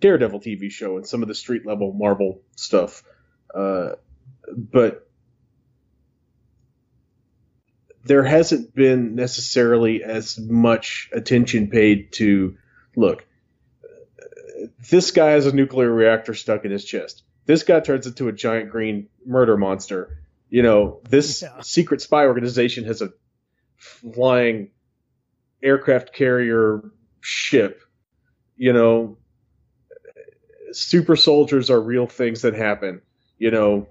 Daredevil T V show and some of the street-level Marvel stuff. Uh But there hasn't been necessarily as much attention paid to, look, this guy has a nuclear reactor stuck in his chest. This guy turns into a giant green murder monster. You know, this yeah. secret spy organization has a flying aircraft carrier ship. You know, super soldiers are real things that happen. You know,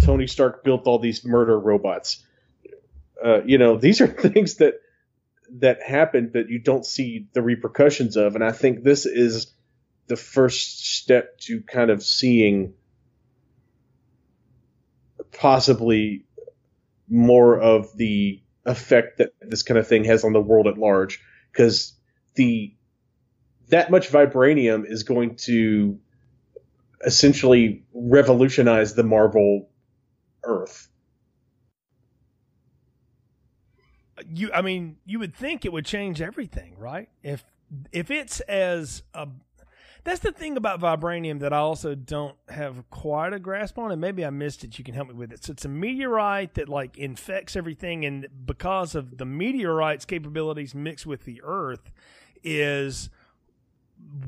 Tony Stark built all these murder robots. Uh, you know, these are things that that happened that you don't see the repercussions of. And I think this is the first step to kind of seeing possibly more of the effect that this kind of thing has on the world at large. Because the that much vibranium is going to essentially revolutionize the Marvel Earth. You, I mean, you would think it would change everything, right? If if it's as a, that's the thing about vibranium that I also don't have quite a grasp on, and maybe I missed it. You can help me with it. So it's a meteorite that like infects everything, and because of the meteorite's capabilities mixed with the Earth, is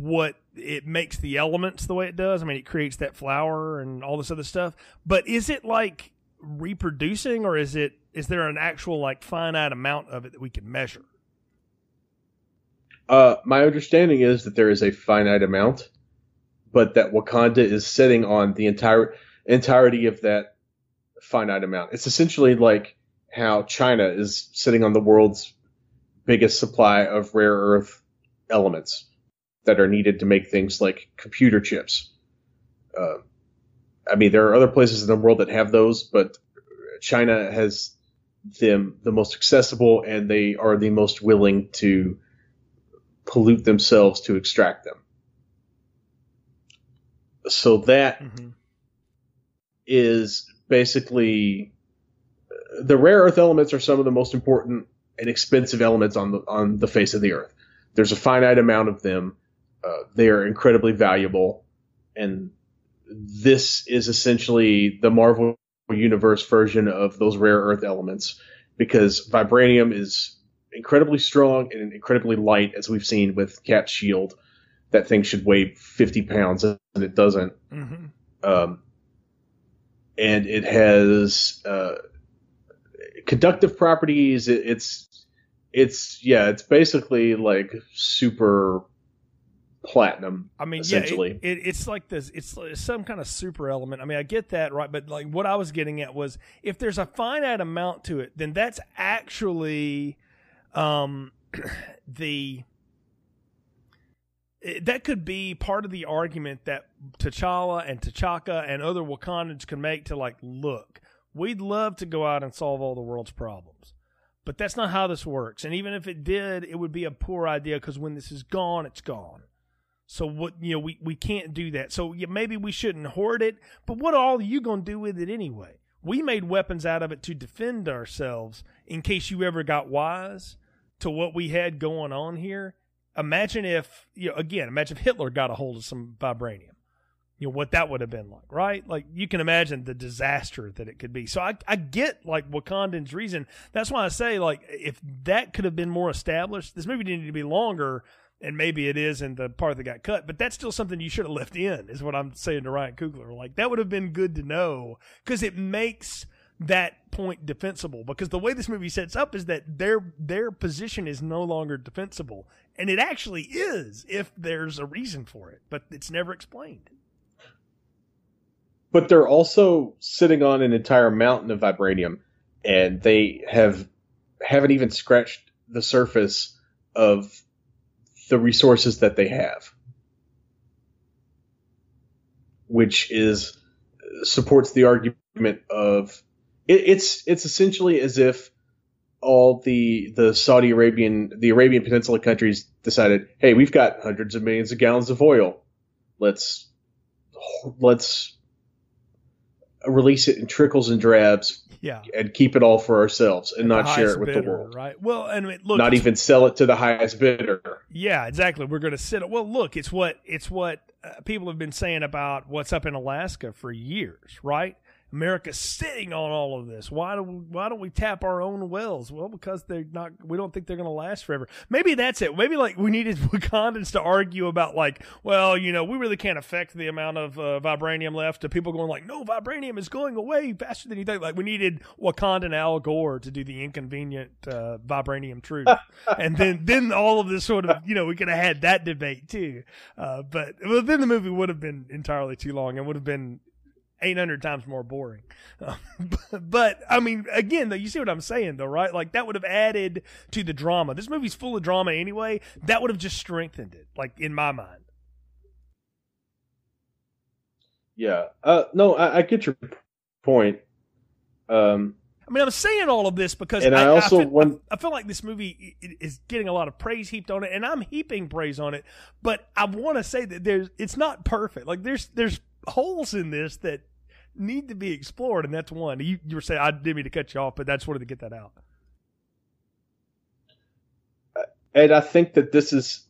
what it makes the elements the way it does. I mean, it creates that flower and all this other stuff. But is it like reproducing, or is it is there an actual like finite amount of it that we can measure? Uh, my understanding is that there is a finite amount, but that Wakanda is sitting on the entire entirety of that finite amount. It's essentially like how China is sitting on the world's biggest supply of rare earth elements that are needed to make things like computer chips. Uh, I mean, there are other places in the world that have those, but China has them the most accessible, and they are the most willing to pollute themselves to extract them. So that mm-hmm. is basically the rare earth elements are some of the most important and expensive elements on the on the face of the earth. There's a finite amount of them. Uh, they are incredibly valuable, and this is essentially the Marvel Universe version of those rare earth elements, because vibranium is incredibly strong and incredibly light, as we've seen with Cap's shield. That thing should weigh fifty pounds, and it doesn't. Mm-hmm. Um, and it has uh, conductive properties. It, it's, it's yeah, it's basically like super platinum. I mean, essentially, yeah, it, it, it's like this. It's some kind of super element. I mean, I get that, right? But like, what I was getting at was, if there's a finite amount to it, then that's actually um, the. That could be part of the argument that T'Challa and T'Chaka and other Wakandans can make to, like, look, we'd love to go out and solve all the world's problems, but that's not how this works. And even if it did, it would be a poor idea, because when this is gone, it's gone. So what, you know, we, we can't do that. So yeah, maybe we shouldn't hoard it, but what all are you going to do with it anyway? We made weapons out of it to defend ourselves in case you ever got wise to what we had going on here. Imagine if, you know, again, imagine if Hitler got a hold of some vibranium, you know, what that would have been like, right? Like, you can imagine the disaster that it could be. So I, I get, like, Wakandan's reason. That's why I say, like, if that could have been more established, this movie didn't need to be longer, and maybe it is in the part that got cut, but that's still something you should have left in, is what I'm saying to Ryan Coogler. Like, that would have been good to know, because it makes that point defensible, because the way this movie sets up is that their their position is no longer defensible, and it actually is if there's a reason for it, but it's never explained. But they're also sitting on an entire mountain of vibranium, and they have haven't even scratched the surface of the resources that they have, which is supports the argument of It's it's essentially as if all the the Saudi Arabian the Arabian Peninsula countries decided, hey, we've got hundreds of millions of gallons of oil, let's let's release it in trickles and drabs, yeah, and keep it all for ourselves and, and not share it with bidder, the world, right? Well, and look, not even sell it to the highest bidder. Yeah, exactly. We're going to sit. Well, look, it's what it's what uh, people have been saying about what's up in Alaska for years, right? America's sitting on all of this. Why do we, why don't we tap our own wells? Well, because they're not. We don't think they're going to last forever. Maybe that's it. Maybe like we needed Wakandans to argue about like, well, you know, we really can't affect the amount of uh, vibranium left. To people going like, no, vibranium is going away faster than you think. Like we needed Wakandan Al Gore to do the inconvenient uh, vibranium truth, and then then all of this sort of, you know, we could have had that debate too. Uh, but well, then the movie would have been entirely too long and would have been eight hundred times more boring. Uh, but, but, I mean, again, though, you see what I'm saying, though, right? Like, that would have added to the drama. This movie's full of drama anyway. That would have just strengthened it, like, in my mind. Yeah. Uh, no, I, I get your point. Um, I mean, I'm saying all of this because and I, I, also I, feel, want... I feel like this movie is getting a lot of praise heaped on it, and I'm heaping praise on it, but I want to say that there's it's not perfect. Like, there's there's holes in this that need to be explored, and that's one. You, you were saying I didn't mean to cut you off, but I just wanted to get that out. And I think that this is,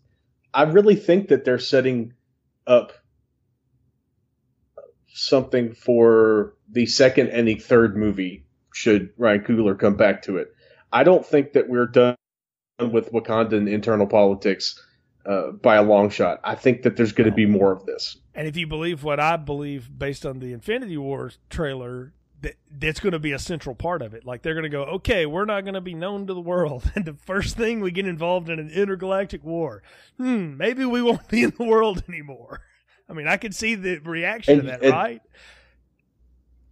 I really think that they're setting up something for the second and the third movie, should Ryan Coogler come back to it. I don't think that we're done with Wakandan internal politics uh, by a long shot. I think that there's going to be more of this. And if you believe what I believe based on the Infinity War trailer, that that's going to be a central part of it. Like they're going to go, okay, we're not going to be known to the world. And the first thing we get involved in an intergalactic war, hmm, maybe we won't be in the world anymore. I mean, I could see the reaction and, to that, and, right?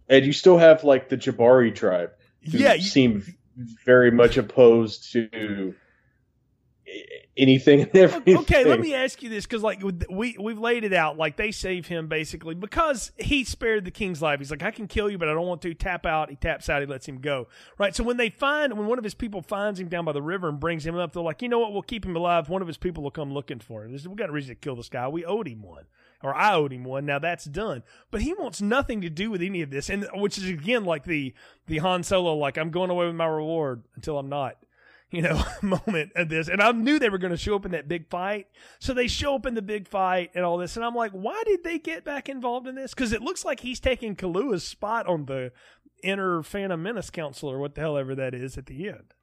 And you still have, like, the Jabari tribe, who yeah, you, seem very much opposed to anything and everything. Okay, let me ask you this, because, like, we, we've laid it out. Like, they save him, basically, because he spared the king's life. He's like, I can kill you, but I don't want to. Tap out. He taps out. He lets him go. Right? So when they find, when one of his people finds him down by the river and brings him up, they're like, you know what? We'll keep him alive. One of his people will come looking for him. We've got a reason to kill this guy. We owed him one. Or I owed him one. Now that's done. But he wants nothing to do with any of this. And which is, again, like the, the Han Solo, like, I'm going away with my reward until I'm not, you know, moment of this. And I knew they were going to show up in that big fight. So they show up in the big fight and all this. And I'm like, why did they get back involved in this? Because it looks like he's taking Kaluuya's spot on the inner Phantom Menace Council, or what the hell ever that is at the end.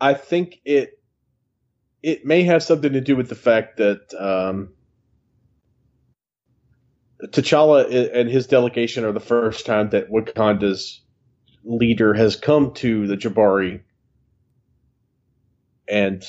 I think it, it may have something to do with the fact that, um, T'Challa and his delegation are the first time that Wakanda's leader has come to the Jabari. And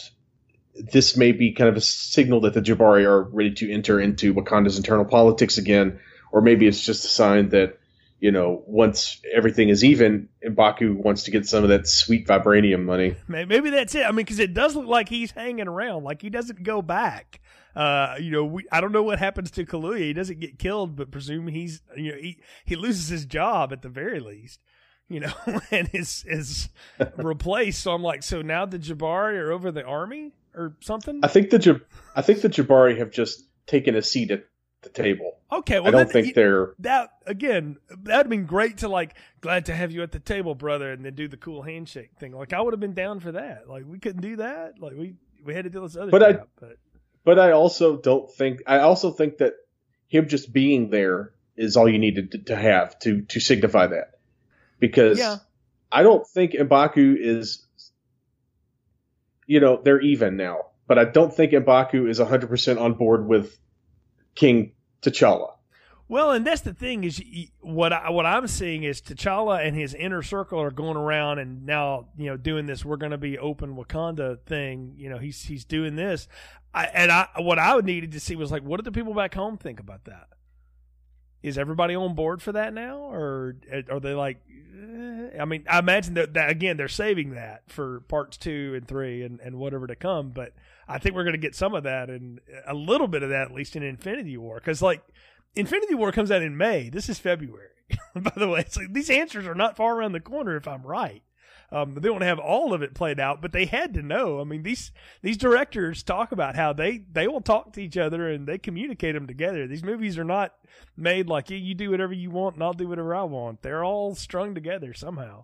this may be kind of a signal that the Jabari are ready to enter into Wakanda's internal politics again. Or maybe it's just a sign that, you know, once everything is even, M'Baku wants to get some of that sweet vibranium money. Maybe that's it. I mean, because it does look like he's hanging around. Like, he doesn't go back. Uh, you know, we, I don't know what happens to Kaluuya. He doesn't get killed, but presume he's, you know, he, he loses his job at the very least, you know, and is, is replaced. So I'm like, so now the Jabari are over the army or something? I think the, I think the Jabari have just taken a seat at the table. Okay. Well, I don't that, think they're that again, that'd been great to, like, glad to have you at the table, brother. And then do the cool handshake thing. Like, I would have been down for that. Like, we couldn't do that. Like, we, we had to do this other but crap, I, but. But I also don't think – I also think that him just being there is all you needed to, to have to, to signify that. Because yeah. I don't think M'Baku is – you know, they're even now. But I don't think M'Baku is one hundred percent on board with King T'Challa. Well, and that's the thing is what, I, what I'm seeing is T'Challa and his inner circle are going around and now, you know, doing this, we're going to be open Wakanda thing. You know, he's, he's doing this. I, and I, what I needed to see was, like, what do the people back home think about that? Is everybody on board for that now? Or are they like, eh? I mean, I imagine that, that again, they're saving that for parts two and three and, and whatever to come. But I think we're going to get some of that and a little bit of that, at least in Infinity War. 'Cause, like, Infinity War comes out in May. This is February, by the way. It's like, these answers are not far around the corner, if I'm right. Um, they don't have all of it played out, but they had to know. I mean, these these directors talk about how they, they will talk to each other and they communicate them together. These movies are not made like, yeah, you do whatever you want and I'll do whatever I want. They're all strung together somehow.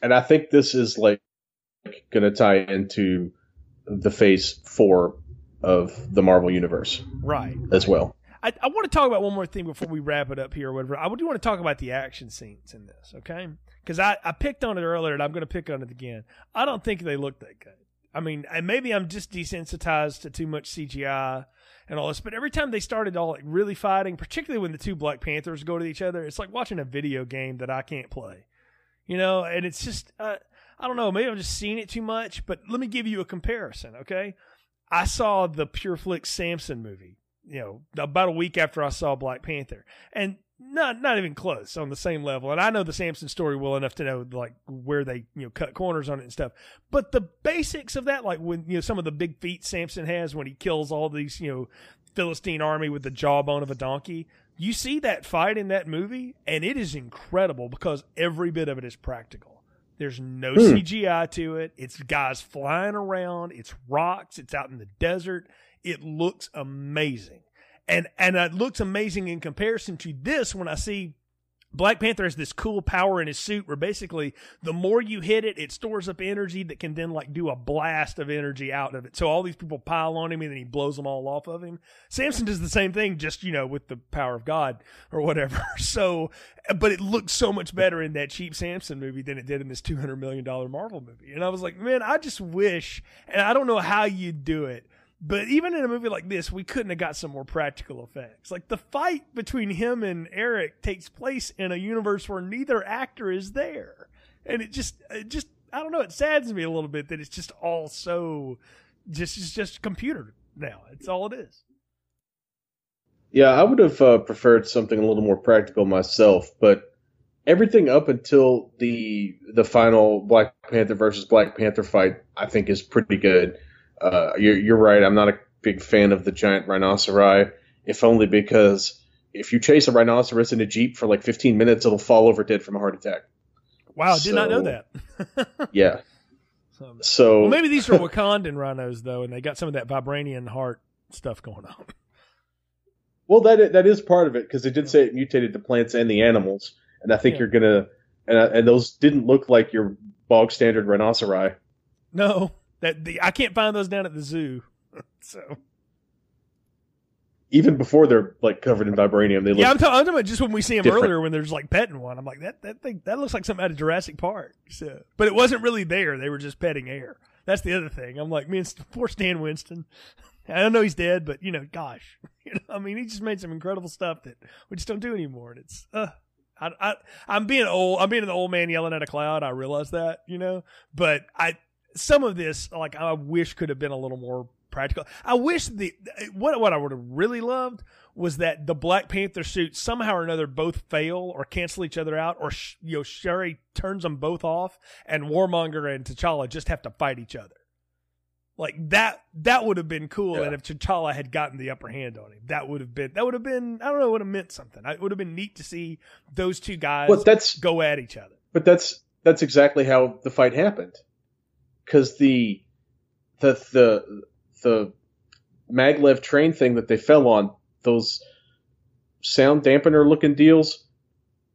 And I think this is, like, going to tie into the phase four of the Marvel Universe. Right. As well. I, I want to talk about one more thing before we wrap it up here or whatever. I do want to talk about the action scenes in this, okay? Because I, I picked on it earlier, and I'm going to pick on it again. I don't think they look that good. I mean, and maybe I'm just desensitized to too much C G I and all this, but every time they started all, like, really fighting, particularly when the two Black Panthers go to each other, it's like watching a video game that I can't play. You know, and it's just, uh, I don't know, maybe I'm just seeing it too much, but let me give you a comparison, okay? I saw the Pure Flix Samson movie, you know, about a week after I saw Black Panther, and not, not even close on the same level. And I know the Samson story well enough to know, like, where they, you know, cut corners on it and stuff, but the basics of that, like, when, you know, some of the big feats Samson has when he kills all these, you know, Philistine army with the jawbone of a donkey, you see that fight in that movie and it is incredible because every bit of it is practical. There's no mm. C G I to it. It's guys flying around. It's rocks. It's out in the desert. It looks amazing. And and it looks amazing in comparison to this when I see Black Panther has this cool power in his suit where basically the more you hit it, it stores up energy that can then, like, do a blast of energy out of it. So all these people pile on him and then he blows them all off of him. Samson does the same thing, just, you know, with the power of God or whatever. So, but it looks so much better in that cheap Samson movie than it did in this two hundred million dollars Marvel movie. And I was like, man, I just wish, and I don't know how you do it, but even in a movie like this, we couldn't have got some more practical effects. Like, the fight between him and Eric takes place in a universe where neither actor is there. And it just, it just, I don't know, it saddens me a little bit that it's just all so, just, it's just computer now. It's all it is. Yeah, I would have uh, preferred something a little more practical myself, but everything up until the the final Black Panther versus Black Panther fight, I think, is pretty good. Uh, you're, you're right. I'm not a big fan of the giant rhinoceri, if only because if you chase a rhinoceros in a Jeep for like fifteen minutes, it'll fall over dead from a heart attack. Wow, so, did not know that. Yeah. Um, so well, maybe these are Wakandan rhinos, though, and they got some of that Vibranium heart stuff going on. Well, that that is part of it, because they did say it mutated the plants and the animals, and I think yeah. you're going to... And, and those didn't look like your bog-standard rhinoceri. No. that the, I can't find those down at the zoo. So... Even before they're like covered in vibranium, they look. Yeah, I'm, ta- I'm talking about just when we see them different. Earlier, when there's like petting one. I'm like that that thing that looks like something out of Jurassic Park. So, but it wasn't really there. They were just petting air. That's the other thing. I'm like, man, poor Stan Winston. I don't know he's dead, but you know, gosh, you know, I mean, he just made some incredible stuff that we just don't do anymore. And it's, uh, I, I, I'm being old. I'm being an old man yelling at a cloud. I realize that, you know, but I some of this like I wish could have been a little more practical. I wish the what what I would have really loved was that the Black Panther suits somehow or another both fail or cancel each other out, or you know, Shuri turns them both off, and Warmonger and T'Challa just have to fight each other. Like that that would have been cool, yeah. And if T'Challa had gotten the upper hand on him, that would have been that would have been I don't know, it would have meant something. It would have been neat to see those two guys well, that's, go at each other. But that's that's exactly how the fight happened, because the the the. the maglev train thing that they fell on, those sound dampener looking deals,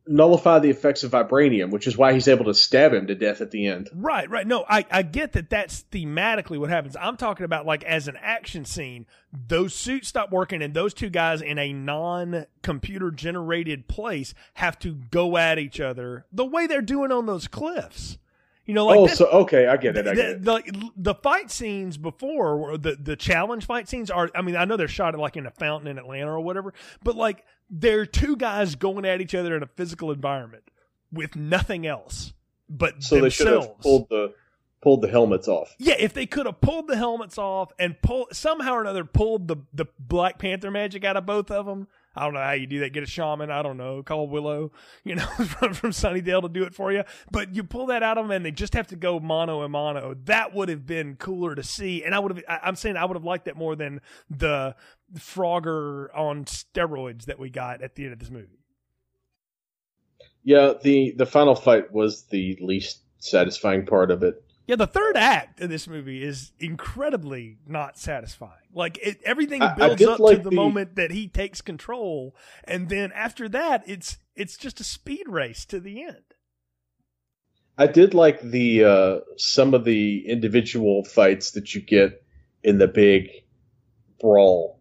nullify the effects of vibranium, which is why he's able to stab him to death at the end. Right, right. No, I, I get that that's thematically what happens. I'm talking about like as an action scene, those suits stop working and those two guys in a non-computer generated place have to go at each other the way they're doing on those cliffs. You know, like oh, so okay, I get it. I get the, it. The, the fight scenes before, the the challenge fight scenes are. I mean, I know they're shot at like in a fountain in Atlanta or whatever, but like they're two guys going at each other in a physical environment with nothing else but so themselves. So they should have pulled the pulled the helmets off. Yeah, if they could have pulled the helmets off and pull somehow or another pulled the the Black Panther magic out of both of them. I don't know how you do that. Get a shaman. I don't know. Call Willow, you know, from, from Sunnydale to do it for you. But you pull that out of them and they just have to go mono and mono. That would have been cooler to see. And I would have, I'm saying I would have liked that more than the Frogger on steroids that we got at the end of this movie. Yeah. The, the final fight was the least satisfying part of it. Yeah, the third act of this movie is incredibly not satisfying. Like, it, everything builds up like to the, the moment that he takes control, and then after that, it's it's just a speed race to the end. I did like the uh, some of the individual fights that you get in the big brawl.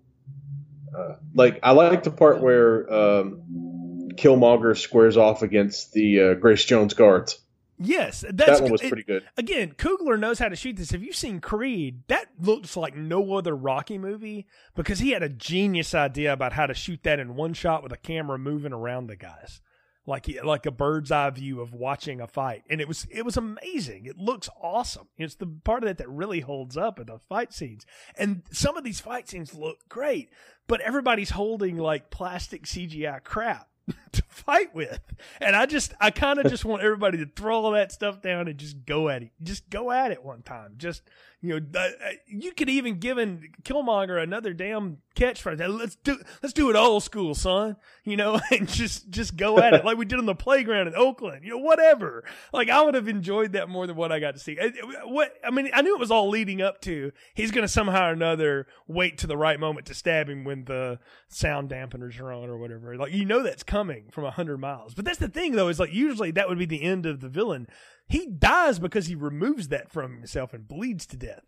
Uh, like, I like the part where um, Killmonger squares off against the uh, Grace Jones guards. Yes, that's, that one was it, pretty good. Again, Coogler knows how to shoot this. Have you seen Creed? That looks like no other Rocky movie because he had a genius idea about how to shoot that in one shot with a camera moving around the guys, like he, like a bird's eye view of watching a fight. And it was it was amazing. It looks awesome. It's the part of it that really holds up in the fight scenes. And some of these fight scenes look great, but everybody's holding like plastic C G I crap to fight with, and I just I kind of just want everybody to throw all that stuff down and just go at it just go at it one time. Just, you know, uh, you could even give in Killmonger another damn catchphrase. Let's do let's do it old school, son, you know, and just just go at it like we did on the playground in Oakland, you know, whatever. Like, I would have enjoyed that more than what I got to see. What I mean, I knew it was all leading up to he's going to somehow or another wait to the right moment to stab him when the sound dampeners are on or whatever. Like, you know, that's coming coming from a hundred miles. But that's the thing, though, is like usually that would be the end of the villain. He dies because he removes that from himself and bleeds to death,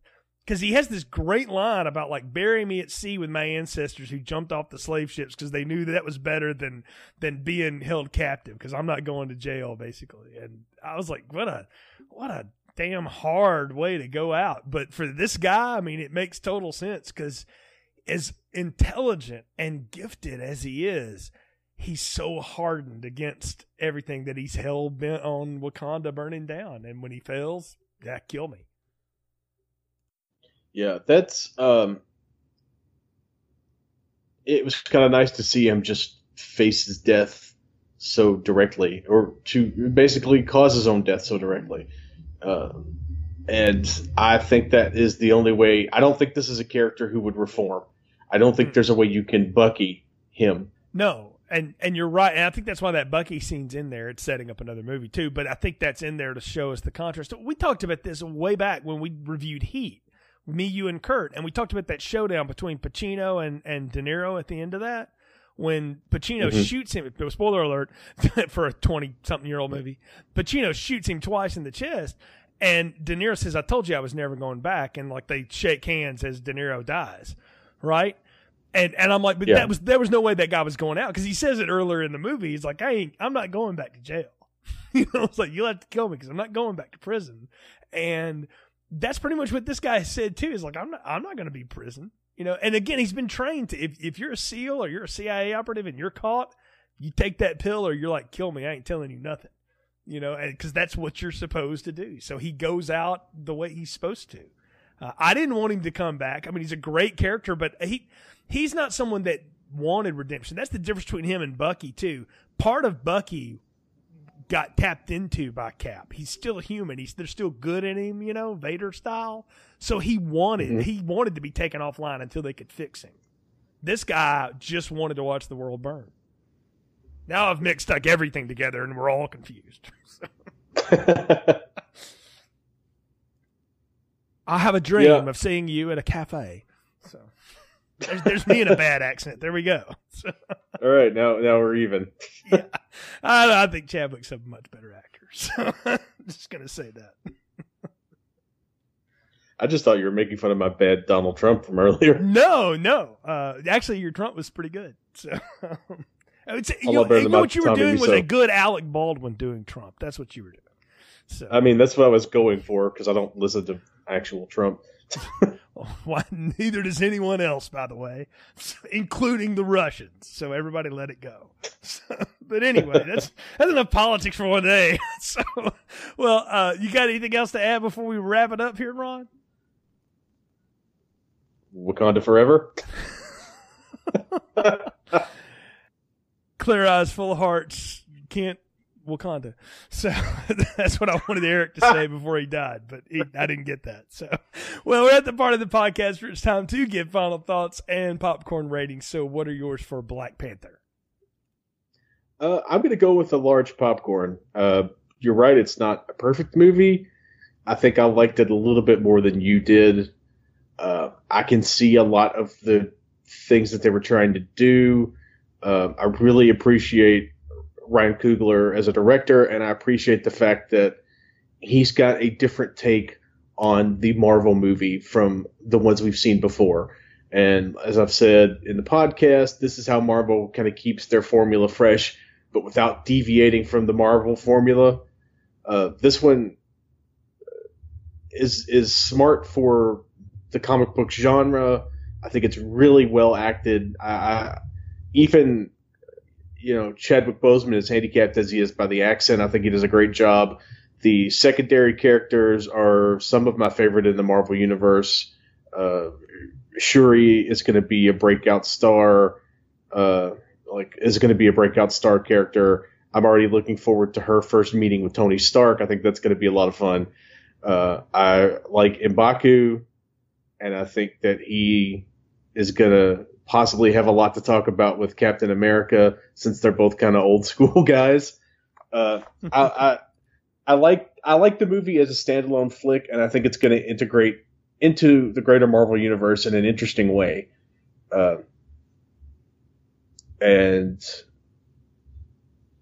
because he has this great line about like, bury me at sea with my ancestors who jumped off the slave ships because they knew that, that was better than than being held captive, because I'm not going to jail, basically. And I was like, what a what a damn hard way to go out. But for this guy, I mean, it makes total sense, because as intelligent and gifted as he is, he's so hardened against everything that he's hell bent on Wakanda burning down. And when he fails, yeah, kill me. Yeah, that's um, it was kind of nice to see him just face his death so directly, or to basically cause his own death so directly. Uh, and I think that is the only way. I don't think this is a character who would reform. I don't think there's a way you can Bucky him. No. And and you're right. And I think that's why that Bucky scene's in there. It's setting up another movie too. But I think that's in there to show us the contrast. We talked about this way back when we reviewed Heat, me, you, and Kurt. And we talked about that showdown between Pacino and, and De Niro at the end of that. When Pacino mm-hmm. shoots him, spoiler alert, for a twenty-something-year-old movie, Pacino shoots him twice in the chest. And De Niro says, I told you I was never going back. And like they shake hands as De Niro dies, right? And and I'm like, but yeah. that was there was no way that guy was going out, because he says it earlier in the movie. He's like, I ain't, I'm not going back to jail. You know, it's like, you'll have to kill me because I'm not going back to prison. And that's pretty much what this guy said too. He's like, I'm not I'm not going to be in prison. You know, and again, he's been trained to. If if you're a SEAL or you're a C I A operative and you're caught, you take that pill or you're like, kill me. I ain't telling you nothing. You know, because that's what you're supposed to do. So he goes out the way he's supposed to. Uh, I didn't want him to come back. I mean, he's a great character, but he. He's not someone that wanted redemption. That's the difference between him and Bucky, too. Part of Bucky got tapped into by Cap. He's still human. He's There's still good in him, you know, Vader style. So he wanted mm-hmm. he wanted to be taken offline until they could fix him. This guy just wanted to watch the world burn. Now I've mixed like everything together, and we're all confused. I have a dream yeah. of seeing you at a cafe. So... There's, there's me in a bad accent. There we go. All right, now now we're even. yeah, I, I think Chadwick's a much better actor. So I'm just gonna say that. I just thought you were making fun of my bad Donald Trump from earlier. No, no. Uh, actually, your Trump was pretty good. So I would say, you know, you know what you were doing was a good Alec Baldwin doing Trump. That's what you were doing. So I mean, that's what I was going for, because I don't listen to actual Trump. Why, neither does anyone else, by the way, including the Russians. So everybody let it go. So, but anyway, that's that's enough politics for one day. So, well, uh, you got anything else to add before we wrap it up here, Ron? Wakanda forever. Clear eyes, full hearts. You can't Wakanda. So that's what I wanted Eric to say before he died, but he, I didn't get that. So, well, we're at the part of the podcast where it's time to give final thoughts and popcorn ratings. So what are yours for Black Panther? Uh, I'm going to go with a large popcorn. Uh, you're right. It's not a perfect movie. I think I liked it a little bit more than you did. Uh, I can see a lot of the things that they were trying to do. Uh, I really appreciate Ryan Coogler as a director, and I appreciate the fact that he's got a different take on the Marvel movie from the ones we've seen before. And as I've said in the podcast, this is how Marvel kind of keeps their formula fresh, but without deviating from the Marvel formula. Uh, this one is is smart for the comic book genre. I think it's really well acted. I, I even... You know, Chadwick Boseman is handicapped as he is by the accent. I think he does a great job. The secondary characters are some of my favorite in the Marvel Universe. Uh, Shuri is going to be a breakout star. Uh, like is going to be a breakout star character. I'm already looking forward to her first meeting with Tony Stark. I think that's going to be a lot of fun. Uh, I like M'Baku, and I think that he is going to possibly have a lot to talk about with Captain America, since they're both kind of old school guys. Uh, I, I, I like I like the movie as a standalone flick, and I think it's going to integrate into the greater Marvel universe in an interesting way. Uh, and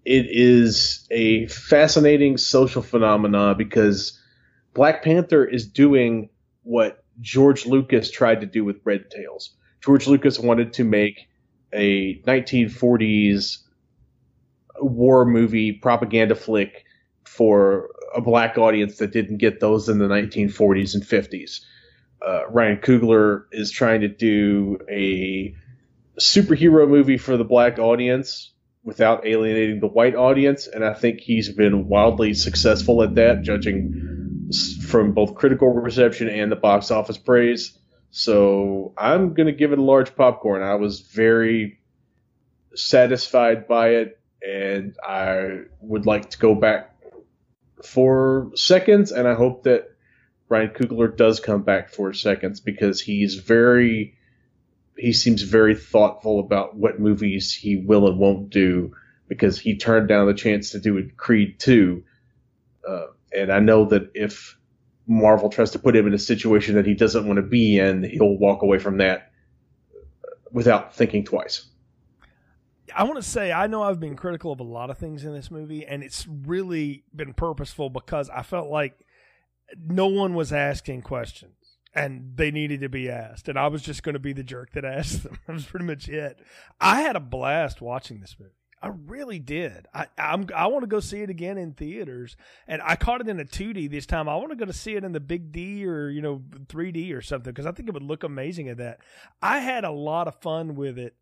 it is a fascinating social phenomenon, because Black Panther is doing what George Lucas tried to do with Red Tails. George Lucas wanted to make a nineteen forties war movie propaganda flick for a black audience that didn't get those in the nineteen forties and fifties. Uh, Ryan Coogler is trying to do a superhero movie for the black audience without alienating the white audience, and I think he's been wildly successful at that, judging from both critical reception and the box office praise. So I'm going to give it a large popcorn. I was very satisfied by it, and I would like to go back for seconds, and I hope that Ryan Coogler does come back for seconds, because he's very he seems very thoughtful about what movies he will and won't do, because he turned down the chance to do it Creed two. Uh, and I know that if Marvel tries to put him in a situation that he doesn't want to be in, he'll walk away from that without thinking twice. I want to say, I know I've been critical of a lot of things in this movie, and it's really been purposeful, because I felt like no one was asking questions and they needed to be asked. And I was just going to be the jerk that asked them. That was pretty much it. I had a blast watching this movie. I really did. I I'm, I want to go see it again in theaters, and I caught it in a two D this time. I want to go to see it in the big D, or, you know, three D or something, because I think it would look amazing at that. I had a lot of fun with it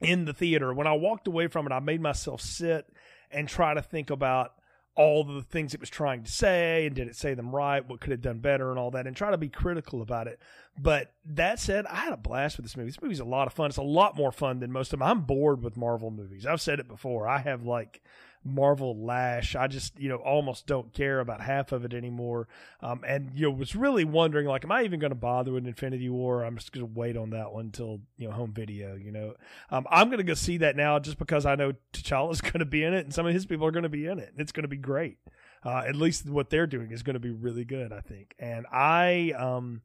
in the theater. When I walked away from it, I made myself sit and try to think about all the things it was trying to say, and did it say them right, what could it have done better, and all that, and try to be critical about it. But that said, I had a blast with this movie. This movie's a lot of fun. It's a lot more fun than most of them. I'm bored with Marvel movies. I've said it before. I have, like, Marvel lash. I just, you know, almost don't care about half of it anymore. Um, and, you know, was really wondering, like, am I even going to bother with Infinity War? I'm just going to wait on that one until, you know, home video, you know. Um, I'm going to go see that now just because I know T'Challa's going to be in it, and some of his people are going to be in it. It's going to be great. Uh, at least what they're doing is going to be really good, I think. And I, um,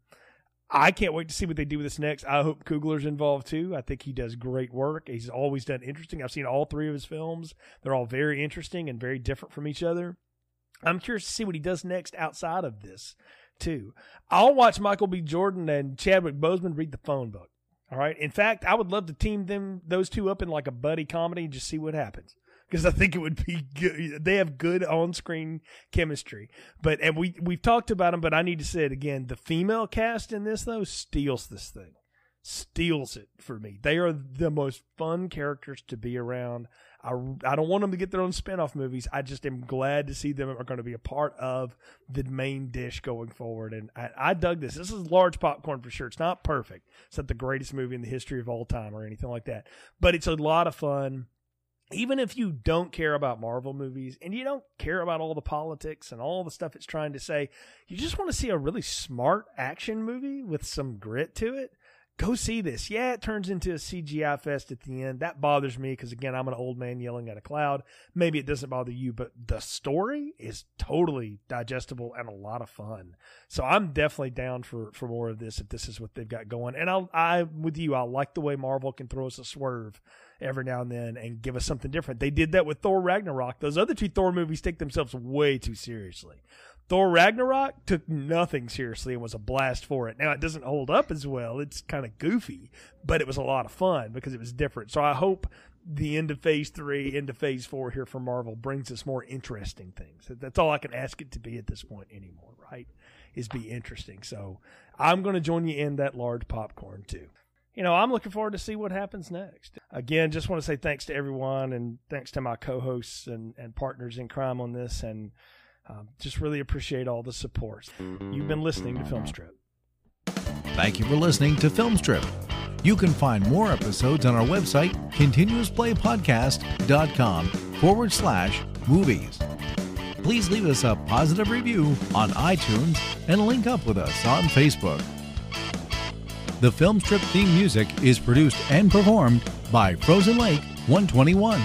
I can't wait to see what they do with this next. I hope Coogler's involved too. I think he does great work. He's always done interesting. I've seen all three of his films. They're all very interesting and very different from each other. I'm curious to see what he does next outside of this too. I'll watch Michael B. Jordan and Chadwick Boseman read the phone book. All right. In fact, I would love to team them, those two up in like a buddy comedy and just see what happens. Because I think it would be good. They have good on-screen chemistry. But and we, we've talked about them, but I need to say it again. The female cast in this, though, steals this thing. Steals it for me. They are the most fun characters to be around. I, I don't want them to get their own spinoff movies. I just am glad to see them are going to be a part of the main dish going forward. And I, I dug this. This is large popcorn for sure. It's not perfect. It's not the greatest movie in the history of all time or anything like that. But it's a lot of fun. Even if you don't care about Marvel movies and you don't care about all the politics and all the stuff it's trying to say, you just want to see a really smart action movie with some grit to it, go see this. Yeah, it turns into a C G I fest at the end. That bothers me because, again, I'm an old man yelling at a cloud. Maybe it doesn't bother you, but the story is totally digestible and a lot of fun. So I'm definitely down for, for more of this if this is what they've got going. And I'll, I, with you, I like the way Marvel can throw us a swerve every now and then and give us something different. They did that with Thor Ragnarok. Those other two Thor movies take themselves way too seriously. Thor Ragnarok took nothing seriously and was a blast for it. Now, it doesn't hold up as well. It's kind of goofy, but it was a lot of fun because it was different. So I hope the end of phase three, end of phase four here for Marvel brings us more interesting things. That's all I can ask it to be at this point anymore, right, is be interesting. So I'm going to join you in that large popcorn too. You know, I'm looking forward to see what happens next. Again, just want to say thanks to everyone and thanks to my co-hosts and, and partners in crime on this, and um, just really appreciate all the support. You've been listening to Filmstrip. Thank you for listening to Filmstrip. You can find more episodes on our website, continuousplaypodcast.com forward slash movies. Please leave us a positive review on iTunes and link up with us on Facebook. The Filmstrip theme music is produced and performed by Frozen Lake one twenty-one.